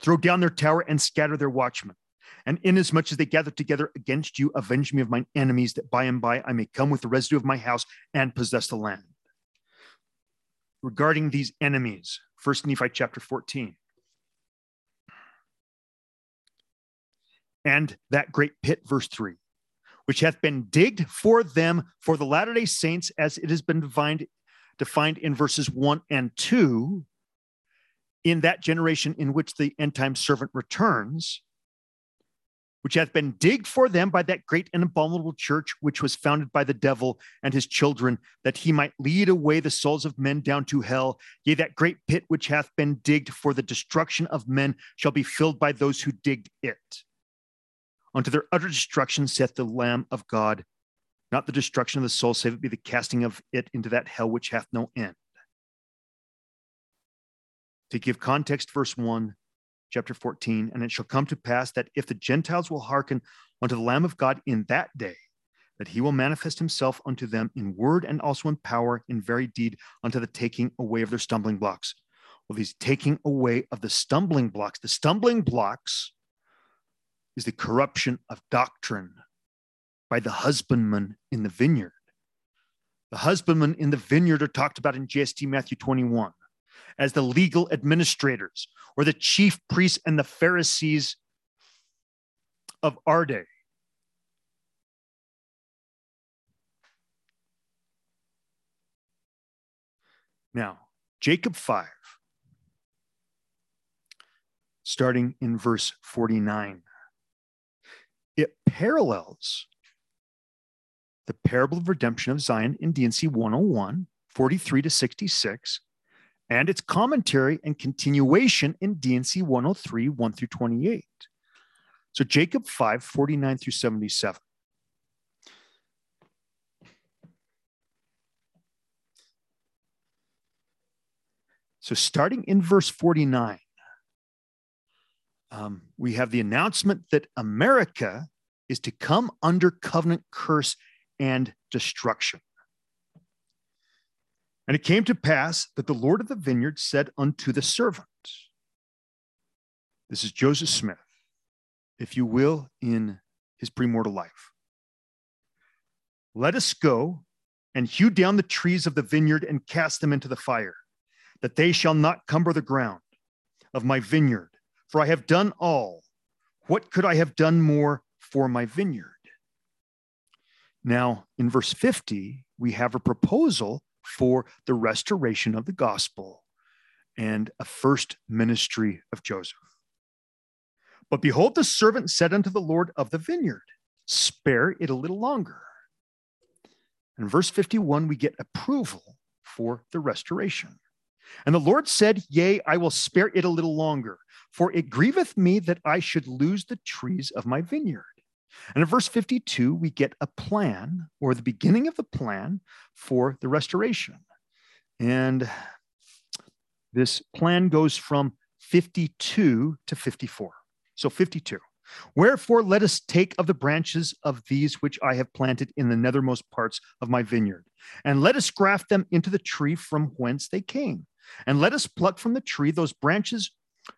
throw down their tower and scatter their watchmen. And inasmuch as they gather together against you, avenge me of mine enemies, that by and by I may come with the residue of my house and possess the land. Regarding these enemies, 1 Nephi chapter 14. And that great pit, verse 3, which hath been digged for them for the Latter-day Saints, as it has been defined in verses 1 and 2, in that generation in which the end-time servant returns, which hath been digged for them by that great and abominable church, which was founded by the devil and his children, that he might lead away the souls of men down to hell. Yea, that great pit which hath been digged for the destruction of men shall be filled by those who digged it. Unto their utter destruction saith the Lamb of God, not the destruction of the soul, save it be the casting of it into that hell which hath no end. To give context, verse 1, chapter 14, and it shall come to pass that if the Gentiles will hearken unto the Lamb of God in that day, that he will manifest himself unto them in word and also in power, in very deed, unto the taking away of their stumbling blocks. Well, these taking away of the stumbling blocks is the corruption of doctrine by the husbandman in the vineyard. The husbandman in the vineyard are talked about in JST Matthew 21. As the legal administrators, or the chief priests and the Pharisees of our day. Now, Jacob 5, starting in verse 49, it parallels the parable of redemption of Zion in D&C 101, 43 to 66, and its commentary and continuation in D&C 103, 1 through 28. So Jacob 5, 49 through 77. So starting in verse 49, we have the announcement that America is to come under covenant curse and destruction. And it came to pass that the Lord of the vineyard said unto the servant, this is Joseph Smith, if you will, in his premortal life, let us go and hew down the trees of the vineyard and cast them into the fire, that they shall not cumber the ground of my vineyard. For I have done all. What could I have done more for my vineyard? Now, in verse 50, we have a proposal for the restoration of the gospel and a first ministry of Joseph. But behold, the servant said unto the Lord of the vineyard, spare it a little longer. In verse 51, we get approval for the restoration. And the Lord said, yea, I will spare it a little longer, for it grieveth me that I should lose the trees of my vineyard. And in verse 52, we get a plan, or the beginning of the plan for the restoration. And this plan goes from 52 to 54. So 52. Wherefore, let us take of the branches of these which I have planted in the nethermost parts of my vineyard, and let us graft them into the tree from whence they came. And let us pluck from the tree those branches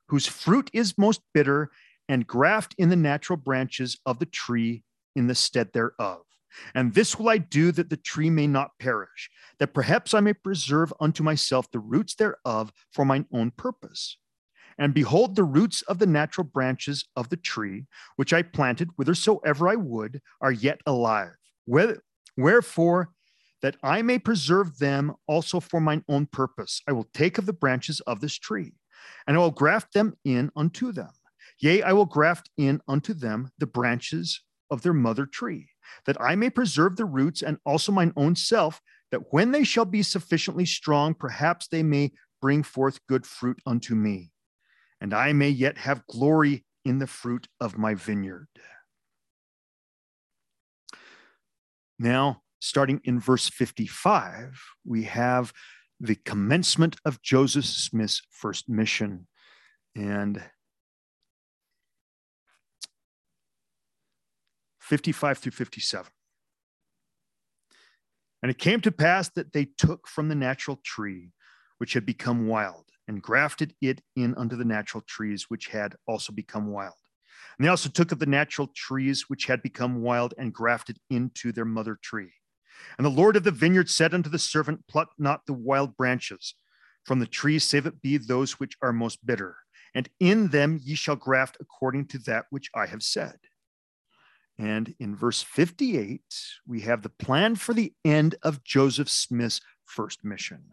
whose fruit is most bitter, and graft in the natural branches of the tree in the stead thereof. And this will I do, that the tree may not perish, that perhaps I may preserve unto myself the roots thereof for mine own purpose. And behold, the roots of the natural branches of the tree, which I planted whithersoever I would, are yet alive. Wherefore, that I may preserve them also for mine own purpose, I will take of the branches of this tree, and I will graft them in unto them. Yea, I will graft in unto them the branches of their mother tree, that I may preserve the roots and also mine own self, that when they shall be sufficiently strong, perhaps they may bring forth good fruit unto me, and I may yet have glory in the fruit of my vineyard. Now, starting in verse 55, we have the commencement of Joseph Smith's first mission. And 55 through 57. And it came to pass that they took from the natural tree, which had become wild, and grafted it in unto the natural trees, which had also become wild. And they also took of the natural trees which had become wild and grafted into their mother tree. And the Lord of the vineyard said unto the servant, pluck not the wild branches from the trees, save it be those which are most bitter. And in them ye shall graft according to that which I have said. And in verse 58, we have the plan for the end of Joseph Smith's first mission.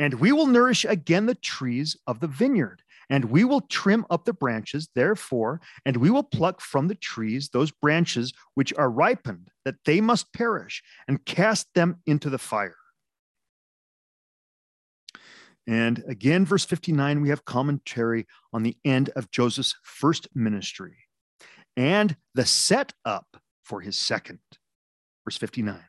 And we will nourish again the trees of the vineyard, and we will trim up the branches, therefore, and we will pluck from the trees those branches which are ripened, that they must perish, and cast them into the fire. And again, verse 59, we have commentary on the end of Joseph's first ministry and the setup for his second. Verse 59,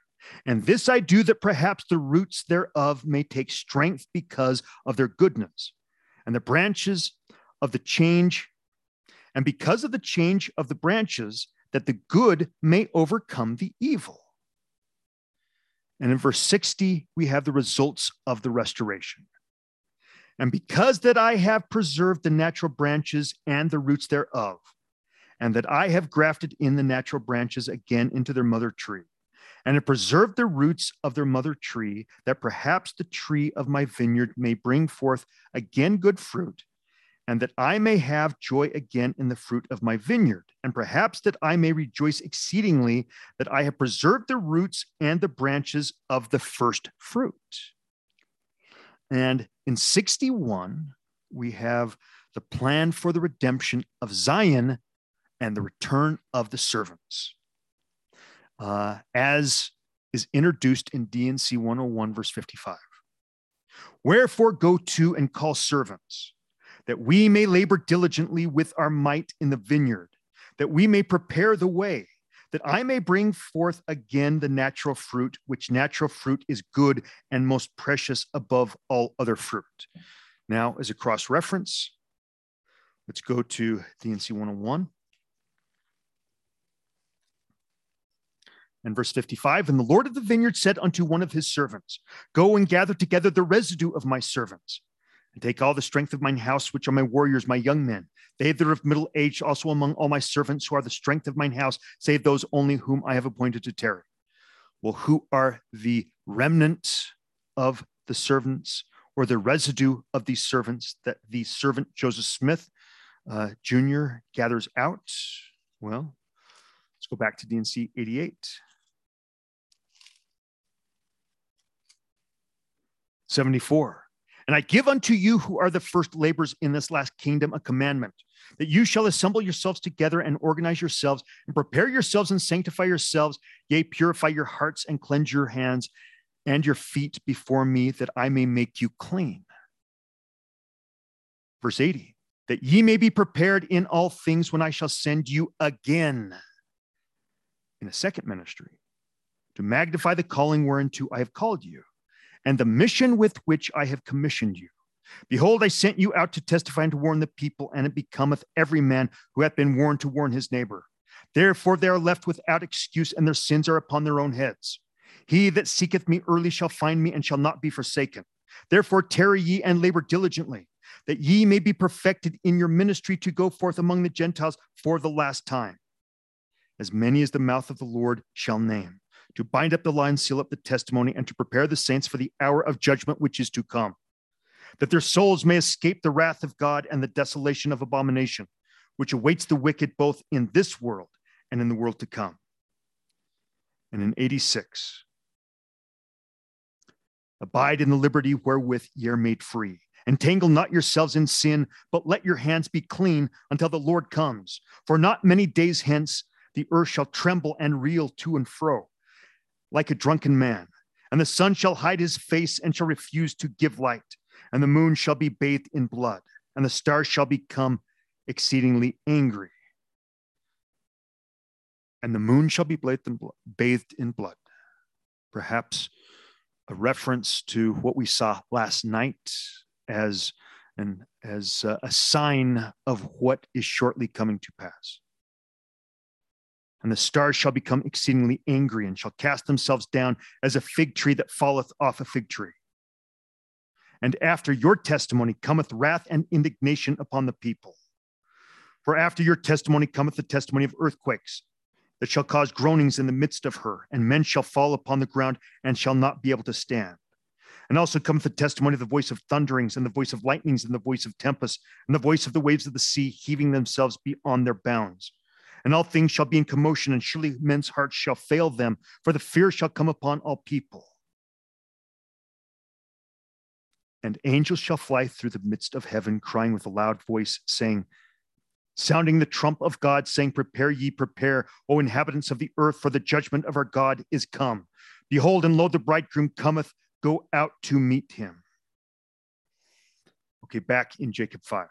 and this I do that perhaps the roots thereof may take strength because of their goodness, and the branches of the change, and because of the change of the branches, that the good may overcome the evil. And in verse 60, we have the results of the restoration. And because that I have preserved the natural branches and the roots thereof, and that I have grafted in the natural branches again into their mother tree, and have preserved the roots of their mother tree, that perhaps the tree of my vineyard may bring forth again good fruit, and that I may have joy again in the fruit of my vineyard, and perhaps that I may rejoice exceedingly that I have preserved the roots and the branches of the first fruit. And in 61, we have the plan for the redemption of Zion and the return of the servants, as is introduced in D&C 101, verse 55. Wherefore go to and call servants, that we may labor diligently with our might in the vineyard, that we may prepare the way, that I may bring forth again the natural fruit, which natural fruit is good and most precious above all other fruit. Now, as a cross-reference, let's go to D&C 101. And verse 55, and the Lord of the vineyard said unto one of his servants, go and gather together the residue of my servants, and take all the strength of mine house, which are my warriors, my young men, they that are of middle age, also among all my servants, who are the strength of mine house, save those only whom I have appointed to tarry. Well, who are the remnant of the servants, or the residue of these servants that the servant Joseph Smith Jr. gathers out? Well, let's go back to D&C 88. '74. And I give unto you who are the first laborers in this last kingdom a commandment, that you shall assemble yourselves together and organize yourselves and prepare yourselves and sanctify yourselves, yea, purify your hearts and cleanse your hands and your feet before me, that I may make you clean. Verse 80, that ye may be prepared in all things when I shall send you again in a second ministry, to magnify the calling whereunto I have called you, and the mission with which I have commissioned you. Behold, I sent you out to testify and to warn the people, and it becometh every man who hath been warned to warn his neighbor. Therefore they are left without excuse, and their sins are upon their own heads. He that seeketh me early shall find me, and shall not be forsaken. Therefore tarry ye and labor diligently, that ye may be perfected in your ministry to go forth among the Gentiles for the last time, as many as the mouth of the Lord shall name, to bind up the law and seal up the testimony, and to prepare the saints for the hour of judgment which is to come, that their souls may escape the wrath of God and the desolation of abomination, which awaits the wicked both in this world and in the world to come. And in 86, abide in the liberty wherewith ye are made free, entangle not yourselves in sin, but let your hands be clean until the Lord comes. For not many days hence, the earth shall tremble and reel to and fro, like a drunken man, and the sun shall hide his face and shall refuse to give light, and the moon shall be bathed in blood, and the stars shall become exceedingly angry, and the moon shall be bathed in blood. Perhaps a reference to what we saw last night as a sign of what is shortly coming to pass. And the stars shall become exceedingly angry, and shall cast themselves down as a fig tree that falleth off a fig tree. And after your testimony cometh wrath and indignation upon the people. For after your testimony cometh the testimony of earthquakes, that shall cause groanings in the midst of her, and men shall fall upon the ground and shall not be able to stand. And also cometh the testimony of the voice of thunderings, and the voice of lightnings, and the voice of tempests, and the voice of the waves of the sea, heaving themselves beyond their bounds. And all things shall be in commotion, and surely men's hearts shall fail them, for the fear shall come upon all people. And angels shall fly through the midst of heaven, crying with a loud voice, saying, sounding the trump of God, saying, prepare ye, prepare, O inhabitants of the earth, for the judgment of our God is come. Behold, and lo, the bridegroom cometh, go out to meet him. Okay, back in Jacob 5.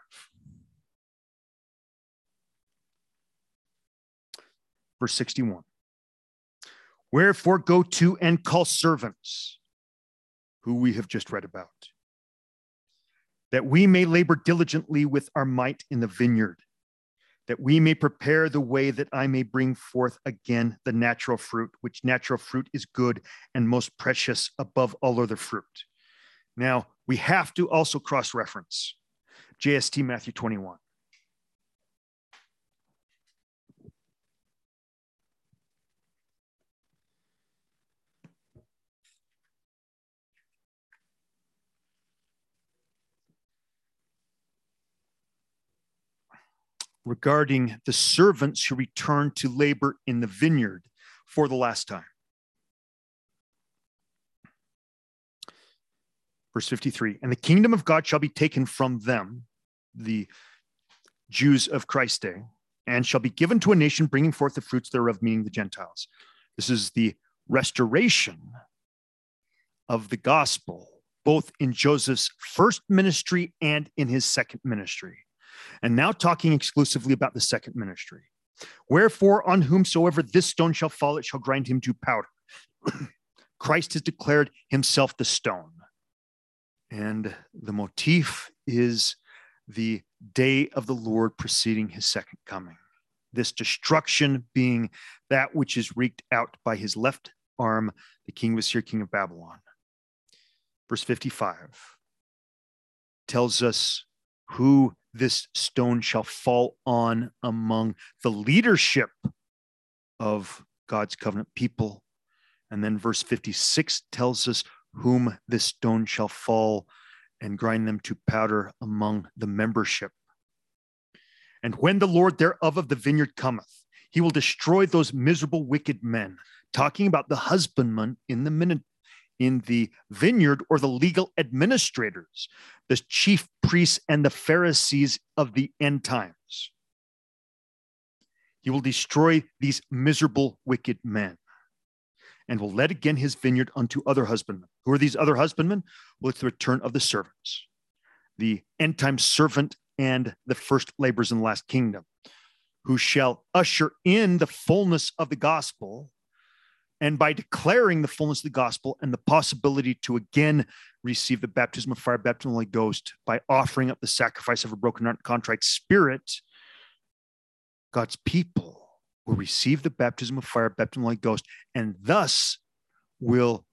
Verse 61. Wherefore go to and call servants, who we have just read about, that we may labor diligently with our might in the vineyard, that we may prepare the way, that I may bring forth again the natural fruit, which natural fruit is good and most precious above all other fruit. Now, we have to also cross-reference JST Matthew 21. Regarding the servants who returned to labor in the vineyard for the last time. Verse 53, and the kingdom of God shall be taken from them, the Jews of Christ's day, and shall be given to a nation bringing forth the fruits thereof, meaning the Gentiles. This is the restoration of the gospel, both in Joseph's first ministry and in his second ministry. And now talking exclusively about the second ministry. Wherefore, on whomsoever this stone shall fall, it shall grind him to powder. Christ has declared himself the stone. And the motif is the day of the Lord preceding his second coming. This destruction being that which is wreaked out by his left arm. The king was here, king of Babylon. Verse 55 tells us who this stone shall fall on among the leadership of God's covenant people. And then verse 56 tells us whom this stone shall fall and grind them to powder among the membership. And when the Lord thereof of the vineyard cometh, he will destroy those miserable wicked men, talking about the husbandman in the vineyard, or the legal administrators, the chief priests and the Pharisees of the end times. He will destroy these miserable wicked men, and will let again his vineyard unto other husbandmen. Who are these other husbandmen? Well, it's the return of the servants, the end time servant and the first laborers in the last kingdom, who shall usher in the fullness of the gospel. And by declaring the fullness of the gospel and the possibility to again receive the baptism of fire, baptism of the Holy Ghost, by offering up the sacrifice of a broken heart and contrite spirit, God's people will receive the baptism of fire, baptism of the Holy Ghost, and thus will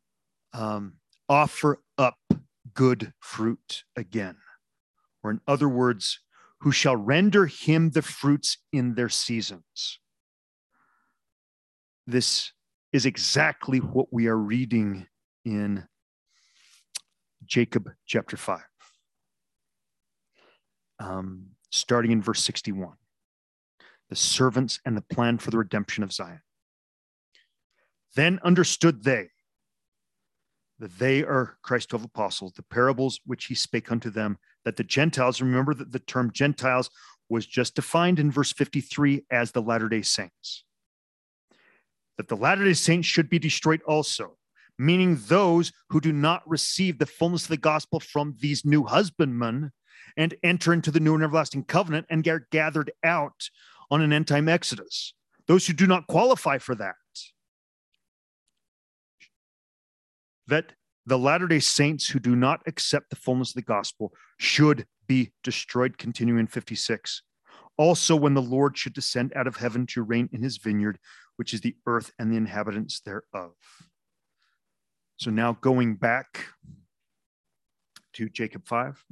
offer up good fruit again. Or in other words, who shall render him the fruits in their seasons. This is exactly what we are reading in Jacob chapter 5, starting in verse 61. The servants and the plan for the redemption of Zion. Then understood they, that they are Christ's 12 apostles, the parables which he spake unto them, that the Gentiles, remember that the term Gentiles was just defined in verse 53 as the Latter-day Saints, that the Latter-day Saints should be destroyed also, meaning those who do not receive the fullness of the gospel from these new husbandmen and enter into the new and everlasting covenant and get gathered out on an end-time exodus. Those who do not qualify for that, that the Latter-day Saints who do not accept the fullness of the gospel should be destroyed, continuing in 56. Also, when the Lord should descend out of heaven to reign in his vineyard, which is the earth and the inhabitants thereof. So now going back to Jacob 5.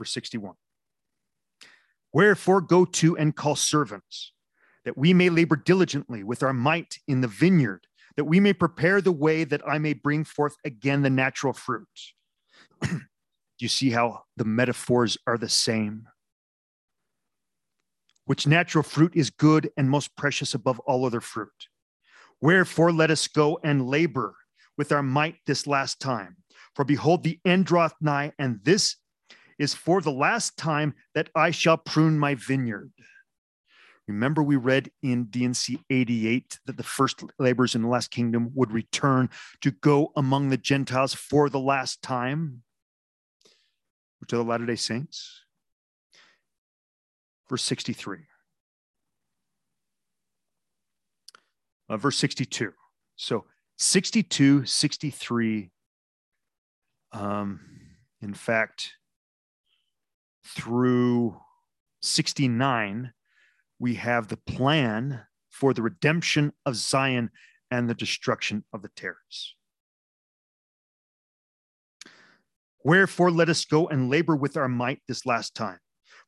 verse 61. Wherefore go to and call servants, that we may labor diligently with our might in the vineyard, that we may prepare the way that I may bring forth again the natural fruit. Do you see how the metaphors are the same? Which natural fruit is good and most precious above all other fruit. Wherefore let us go and labor with our might this last time. For behold, the end draweth nigh, and this is for the last time that I shall prune my vineyard. Remember, we read in D&C 88 that the first laborers in the last kingdom would return to go among the Gentiles for the last time, which are the Latter-day Saints. Verse 63. Verse 62. So 62, 63, in fact, through 69, we have the plan for the redemption of Zion and the destruction of the terrors. Wherefore, let us go and labor with our might this last time.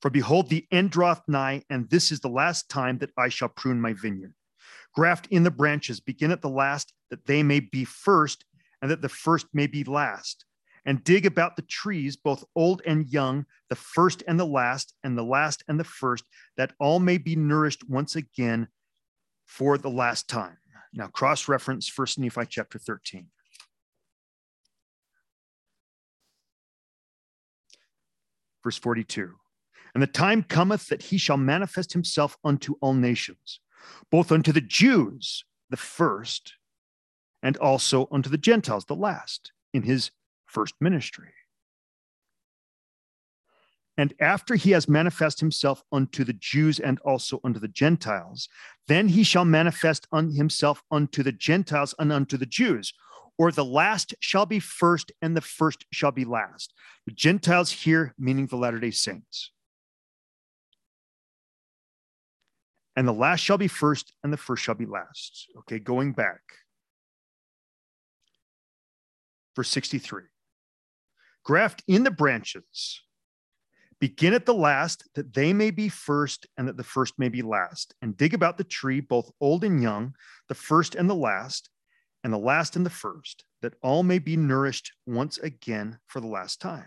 For behold, the end draweth nigh, and this is the last time that I shall prune my vineyard. Graft in the branches, begin at the last, that they may be first, and that the first may be last. And dig about the trees, both old and young, the first and the last, and the last and the first, that all may be nourished once again for the last time. Now, cross-reference First Nephi chapter 13. Verse 42. And the time cometh that he shall manifest himself unto all nations, both unto the Jews, the first, and also unto the Gentiles, the last, in his first ministry. And after he has manifest himself unto the Jews and also unto the Gentiles, then he shall manifest himself unto the Gentiles and unto the Jews, or the last shall be first and the first shall be last. The Gentiles here meaning the Latter-day Saints. And the last shall be first and the first shall be last. Okay, going back. Verse 63. Graft in the branches, begin at the last, that they may be first and that the first may be last, and dig about the tree, both old and young, the first and the last, and the last and the first, that all may be nourished once again for the last time.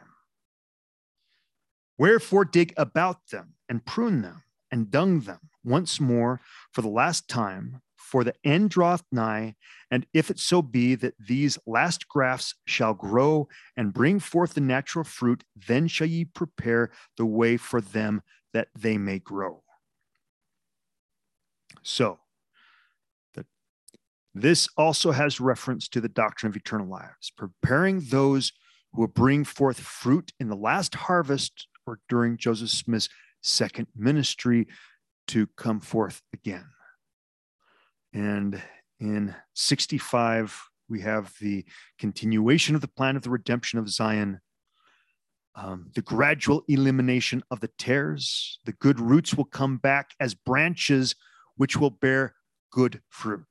Wherefore dig about them and prune them and dung them once more for the last time, for the end draweth nigh, and if it so be that these last grafts shall grow and bring forth the natural fruit, then shall ye prepare the way for them that they may grow. So, this also has reference to the doctrine of eternal lives, preparing those who will bring forth fruit in the last harvest or during Joseph Smith's second ministry to come forth again. And in 65, we have the continuation of the plan of the redemption of Zion, the gradual elimination of the tares. The good roots will come back as branches, which will bear good fruit.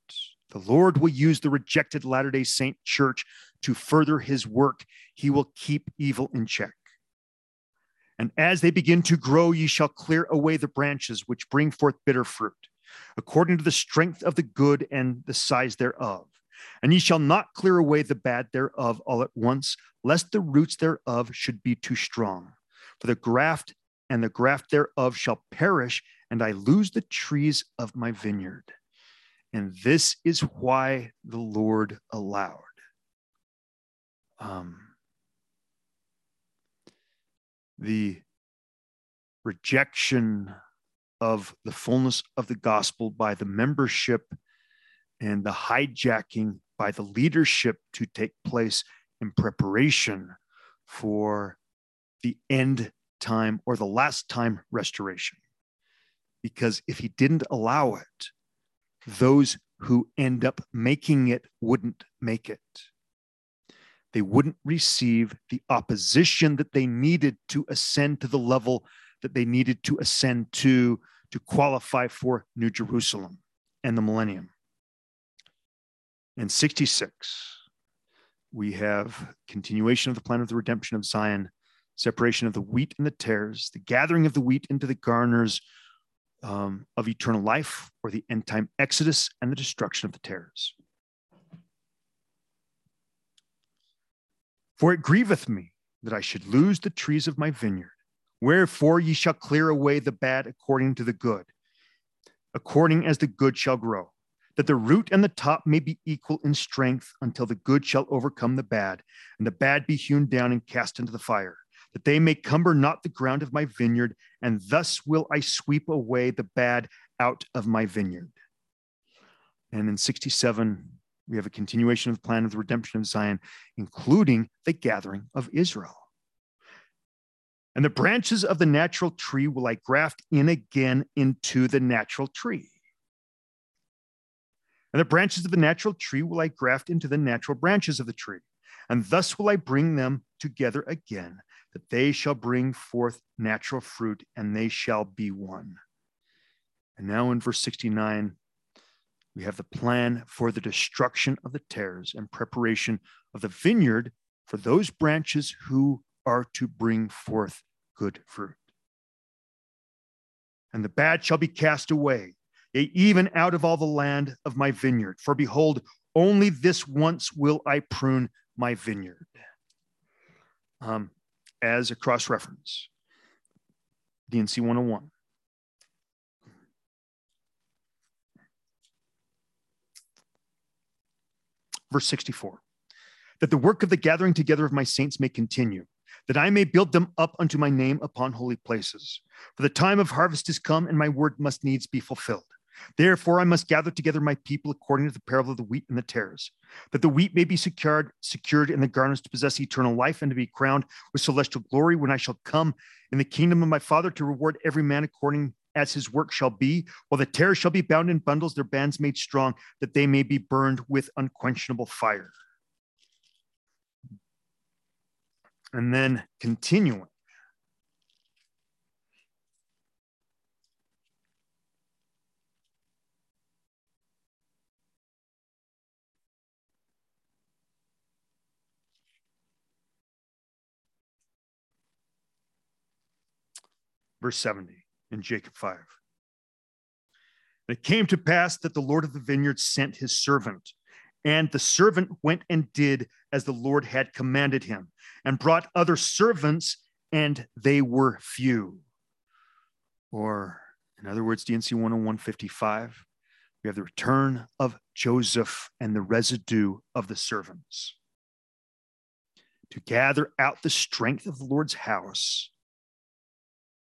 The Lord will use the rejected Latter-day Saint church to further his work. He will keep evil in check. And as they begin to grow, ye shall clear away the branches, which bring forth bitter fruit, according to the strength of the good and the size thereof. And ye shall not clear away the bad thereof all at once, lest the roots thereof should be too strong. For the graft and the graft thereof shall perish, and I lose the trees of my vineyard. And this is why the Lord allowed. The rejection of the fullness of the gospel by the membership and the hijacking by the leadership to take place in preparation for the end time or the last time restoration. Because if he didn't allow it, those who end up making it wouldn't make it. They wouldn't receive the opposition that they needed to ascend to the level that they needed to ascend to qualify for New Jerusalem and the millennium. In 66, we have continuation of the plan of the redemption of Zion, separation of the wheat and the tares, the gathering of the wheat into the garners of eternal life, or the end time exodus and the destruction of the tares. For it grieveth me that I should lose the trees of my vineyard. Wherefore ye shall clear away the bad according to the good, according as the good shall grow, that the root and the top may be equal in strength, until the good shall overcome the bad, and the bad be hewn down and cast into the fire, that they may cumber not the ground of my vineyard, and thus will I sweep away the bad out of my vineyard. And in 67, we have a continuation of the plan of the redemption of Zion, including the gathering of Israel. And the branches of the natural tree will I graft in again into the natural tree. And the branches of the natural tree will I graft into the natural branches of the tree. And thus will I bring them together again, that they shall bring forth natural fruit, and they shall be one. And now in verse 69, we have the plan for the destruction of the tares and preparation of the vineyard for those branches who are to bring forth good fruit. And the bad shall be cast away, even out of all the land of my vineyard. For behold, only this once will I prune my vineyard. As a cross-reference, D&C 101. Verse 64. That the work of the gathering together of my saints may continue, that I may build them up unto my name upon holy places. For the time of harvest is come, and my word must needs be fulfilled. Therefore, I must gather together my people according to the parable of the wheat and the tares, that the wheat may be secured in the garners to possess eternal life and to be crowned with celestial glory when I shall come in the kingdom of my Father to reward every man according as his work shall be, while the tares shall be bound in bundles, their bands made strong, that they may be burned with unquenchable fire. And then continuing. Verse 70 in Jacob 5. And it came to pass that the Lord of the vineyard sent his servant, and the servant went and did as the Lord had commanded him, and brought other servants, and they were few. Or, in other words, D&C 101.55, we have the return of Joseph and the residue of the servants to gather out the strength of the Lord's house.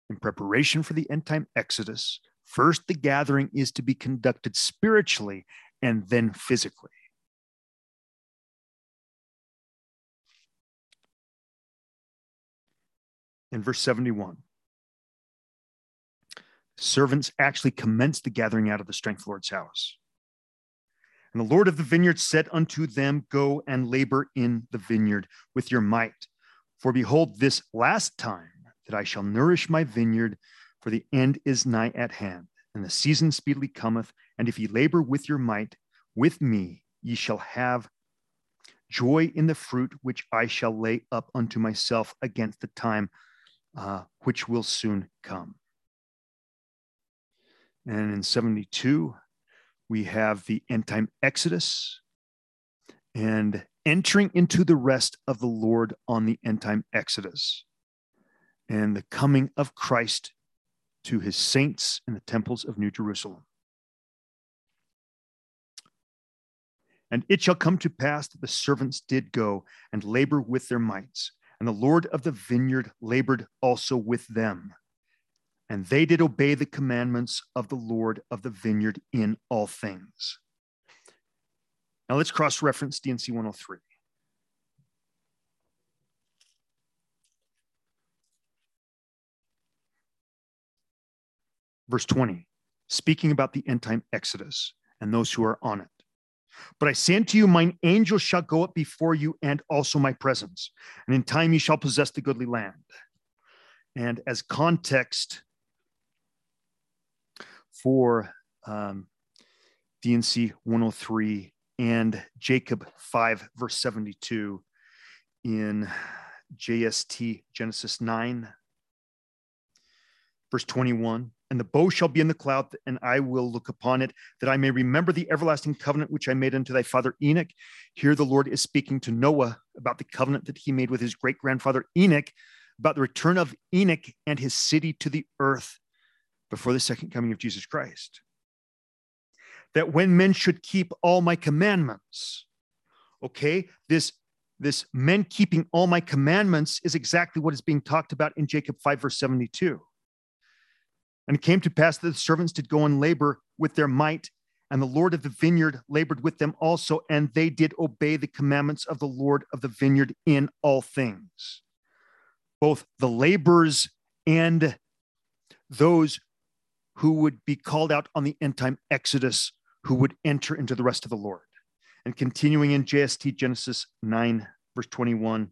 In preparation for the end-time exodus, first the gathering is to be conducted spiritually and then physically. In verse 71, servants actually commenced the gathering out of the strength of the Lord's house. And the Lord of the vineyard said unto them, go and labor in the vineyard with your might. For behold, this last time, that I shall nourish my vineyard, for the end is nigh at hand, and the season speedily cometh. And if ye labor with your might, with me ye shall have joy in the fruit which I shall lay up unto myself against the time which will soon come. And in 72, we have the end time exodus and entering into the rest of the Lord on the end time exodus, and the coming of Christ to his saints in the temples of New Jerusalem. And it shall come to pass that the servants did go and labor with their mights, and the Lord of the vineyard labored also with them. And they did obey the commandments of the Lord of the vineyard in all things. Now let's cross-reference D&C 103. Verse 20, speaking about the end time exodus and those who are on it. But I say unto you, mine angel shall go up before you, and also my presence, and in time you shall possess the goodly land. And as context for D&C 103 and Jacob 5, verse 72 in JST Genesis 9, verse 21. And the bow shall be in the cloud, and I will look upon it, that I may remember the everlasting covenant which I made unto thy father Enoch. Here the Lord is speaking to Noah about the covenant that he made with his great-grandfather Enoch, about the return of Enoch and his city to the earth before the second coming of Jesus Christ. That when men should keep all my commandments, okay, this men keeping all my commandments is exactly what is being talked about in Jacob 5, verse 72. And it came to pass that the servants did go and labor with their might, and the Lord of the vineyard labored with them also, and they did obey the commandments of the Lord of the vineyard in all things. Both the laborers and those who would be called out on the end time Exodus, who would enter into the rest of the Lord. And continuing in JST Genesis 9, verse 21.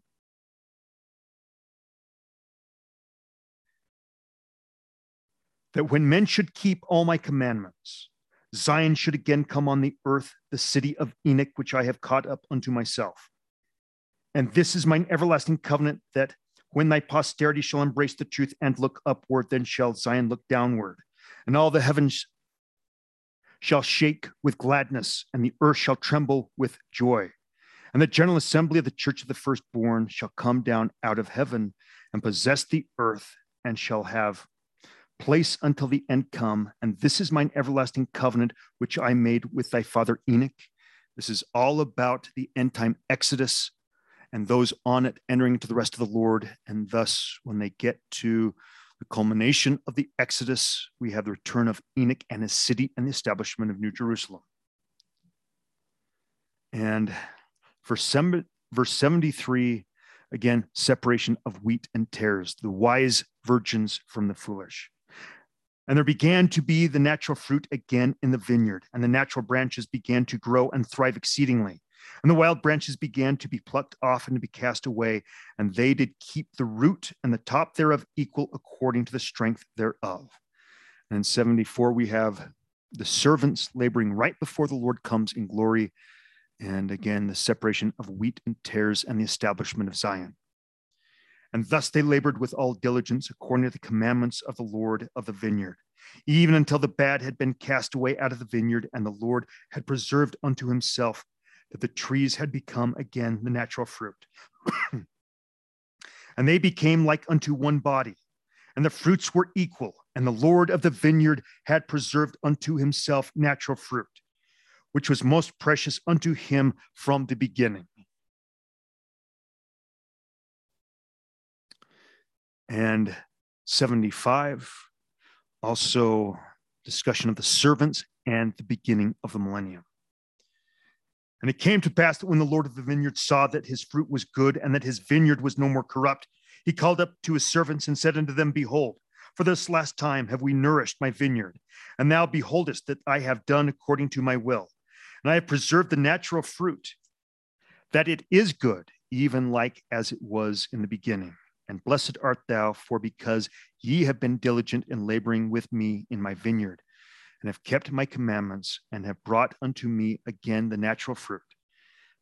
That when men should keep all my commandments, Zion should again come on the earth, the city of Enoch, which I have caught up unto myself. And this is mine everlasting covenant, that when thy posterity shall embrace the truth and look upward, then shall Zion look downward. And all the heavens shall shake with gladness, and the earth shall tremble with joy. And the general assembly of the church of the firstborn shall come down out of heaven and possess the earth, and shall have place until the end come. And this is mine everlasting covenant, which I made with thy father Enoch. This is all about the end time Exodus and those on it entering into the rest of the Lord. And thus, when they get to the culmination of the Exodus, we have the return of Enoch and his city and the establishment of New Jerusalem. And verse 73, again, separation of wheat and tares, the wise virgins from the foolish. And there began to be the natural fruit again in the vineyard, and the natural branches began to grow and thrive exceedingly. And the wild branches began to be plucked off and to be cast away, and they did keep the root and the top thereof equal according to the strength thereof. And in 74, we have the servants laboring right before the Lord comes in glory. And again, the separation of wheat and tares and the establishment of Zion. And thus they labored with all diligence according to the commandments of the Lord of the vineyard, even until the bad had been cast away out of the vineyard, and the Lord had preserved unto himself that the trees had become again the natural fruit. And they became like unto one body, and the fruits were equal, and the Lord of the vineyard had preserved unto himself natural fruit, which was most precious unto him from the beginning. And 75, also discussion of the servants and the beginning of the millennium. And it came to pass that when the Lord of the vineyard saw that his fruit was good and that his vineyard was no more corrupt, he called up to his servants and said unto them, Behold, for this last time have we nourished my vineyard, and thou beholdest that I have done according to my will. And I have preserved the natural fruit, that it is good, even like as it was in the beginning. And blessed art thou, for because ye have been diligent in laboring with me in my vineyard, and have kept my commandments, and have brought unto me again the natural fruit,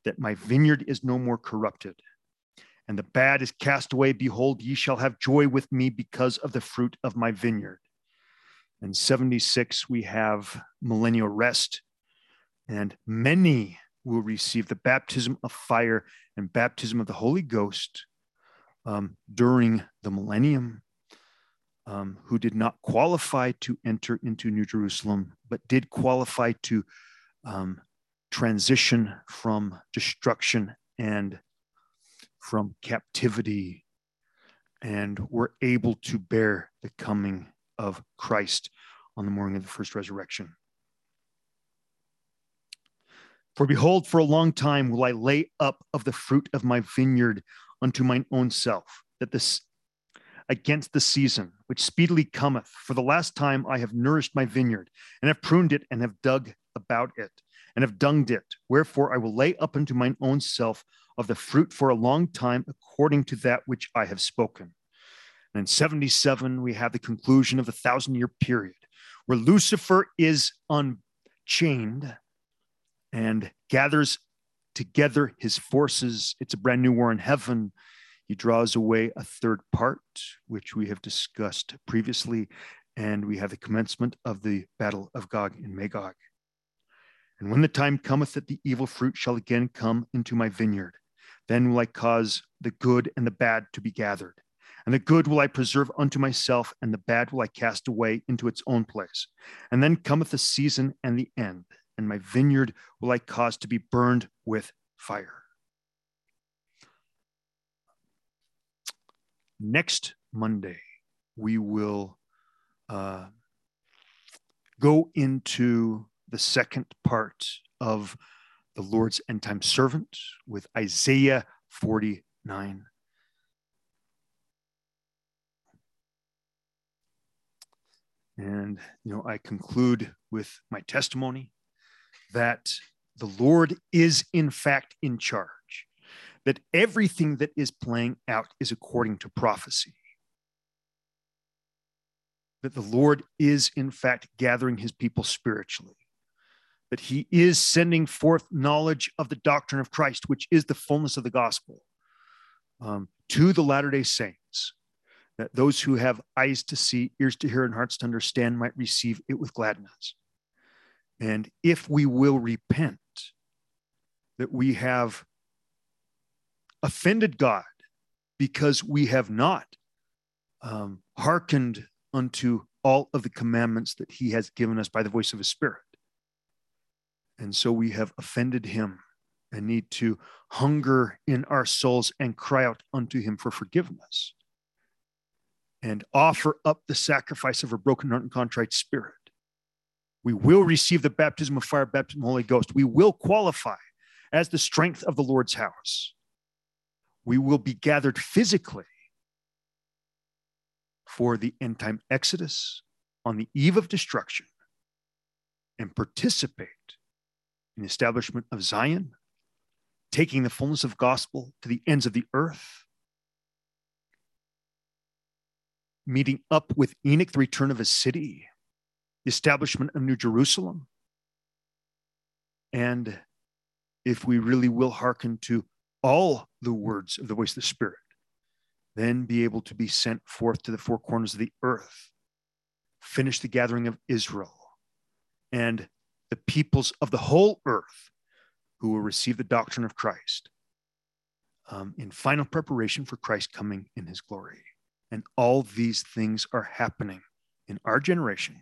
that my vineyard is no more corrupted. And the bad is cast away. Behold, ye shall have joy with me because of the fruit of my vineyard. And 76, we have millennial rest, and many will receive the baptism of fire and baptism of the Holy Ghost during the millennium, who did not qualify to enter into New Jerusalem, but did qualify to transition from destruction and from captivity, and were able to bear the coming of Christ on the morning of the first resurrection. For behold, for a long time will I lay up of the fruit of my vineyard unto mine own self, that this against the season which speedily cometh. For the last time I have nourished my vineyard, and have pruned it, and have dug about it, and have dunged it. Wherefore I will lay up unto mine own self of the fruit for a long time, according to that which I have spoken. And in 77, we have the conclusion of the 1,000-year period, where Lucifer is unchained and gathers together his forces. It's a brand new war in heaven. He draws away a third part, which we have discussed previously, and we have the commencement of the battle of Gog and Magog. And when the time cometh that the evil fruit shall again come into my vineyard, then will I cause the good and the bad to be gathered. And the good will I preserve unto myself, and the bad will I cast away into its own place. And then cometh the season and the end, and my vineyard will I cause to be burned with fire. Next Monday, we will go into the second part of the Lord's End Time Servant with Isaiah 49. And, you know, I conclude with my testimony that the Lord is in fact in charge, that everything that is playing out is according to prophecy, that the Lord is in fact gathering his people spiritually, that he is sending forth knowledge of the doctrine of Christ, which is the fullness of the gospel, to the Latter-day Saints, that those who have eyes to see, ears to hear, and hearts to understand might receive it with gladness. And if we will repent, that we have offended God because we have not hearkened unto all of the commandments that he has given us by the voice of his Spirit. And so we have offended him and need to hunger in our souls and cry out unto him for forgiveness and offer up the sacrifice of a broken heart and contrite spirit. We will receive the baptism of fire, baptism of the Holy Ghost. We will qualify as the strength of the Lord's house. We will be gathered physically for the end time exodus on the eve of destruction and participate in the establishment of Zion, taking the fullness of gospel to the ends of the earth, meeting up with Enoch, the return of his city, the establishment of New Jerusalem. And if we really will hearken to all the words of the voice of the Spirit, then be able to be sent forth to the four corners of the earth, finish the gathering of Israel, and the peoples of the whole earth who will receive the doctrine of Christ in final preparation for Christ coming in his glory. And all these things are happening in our generation.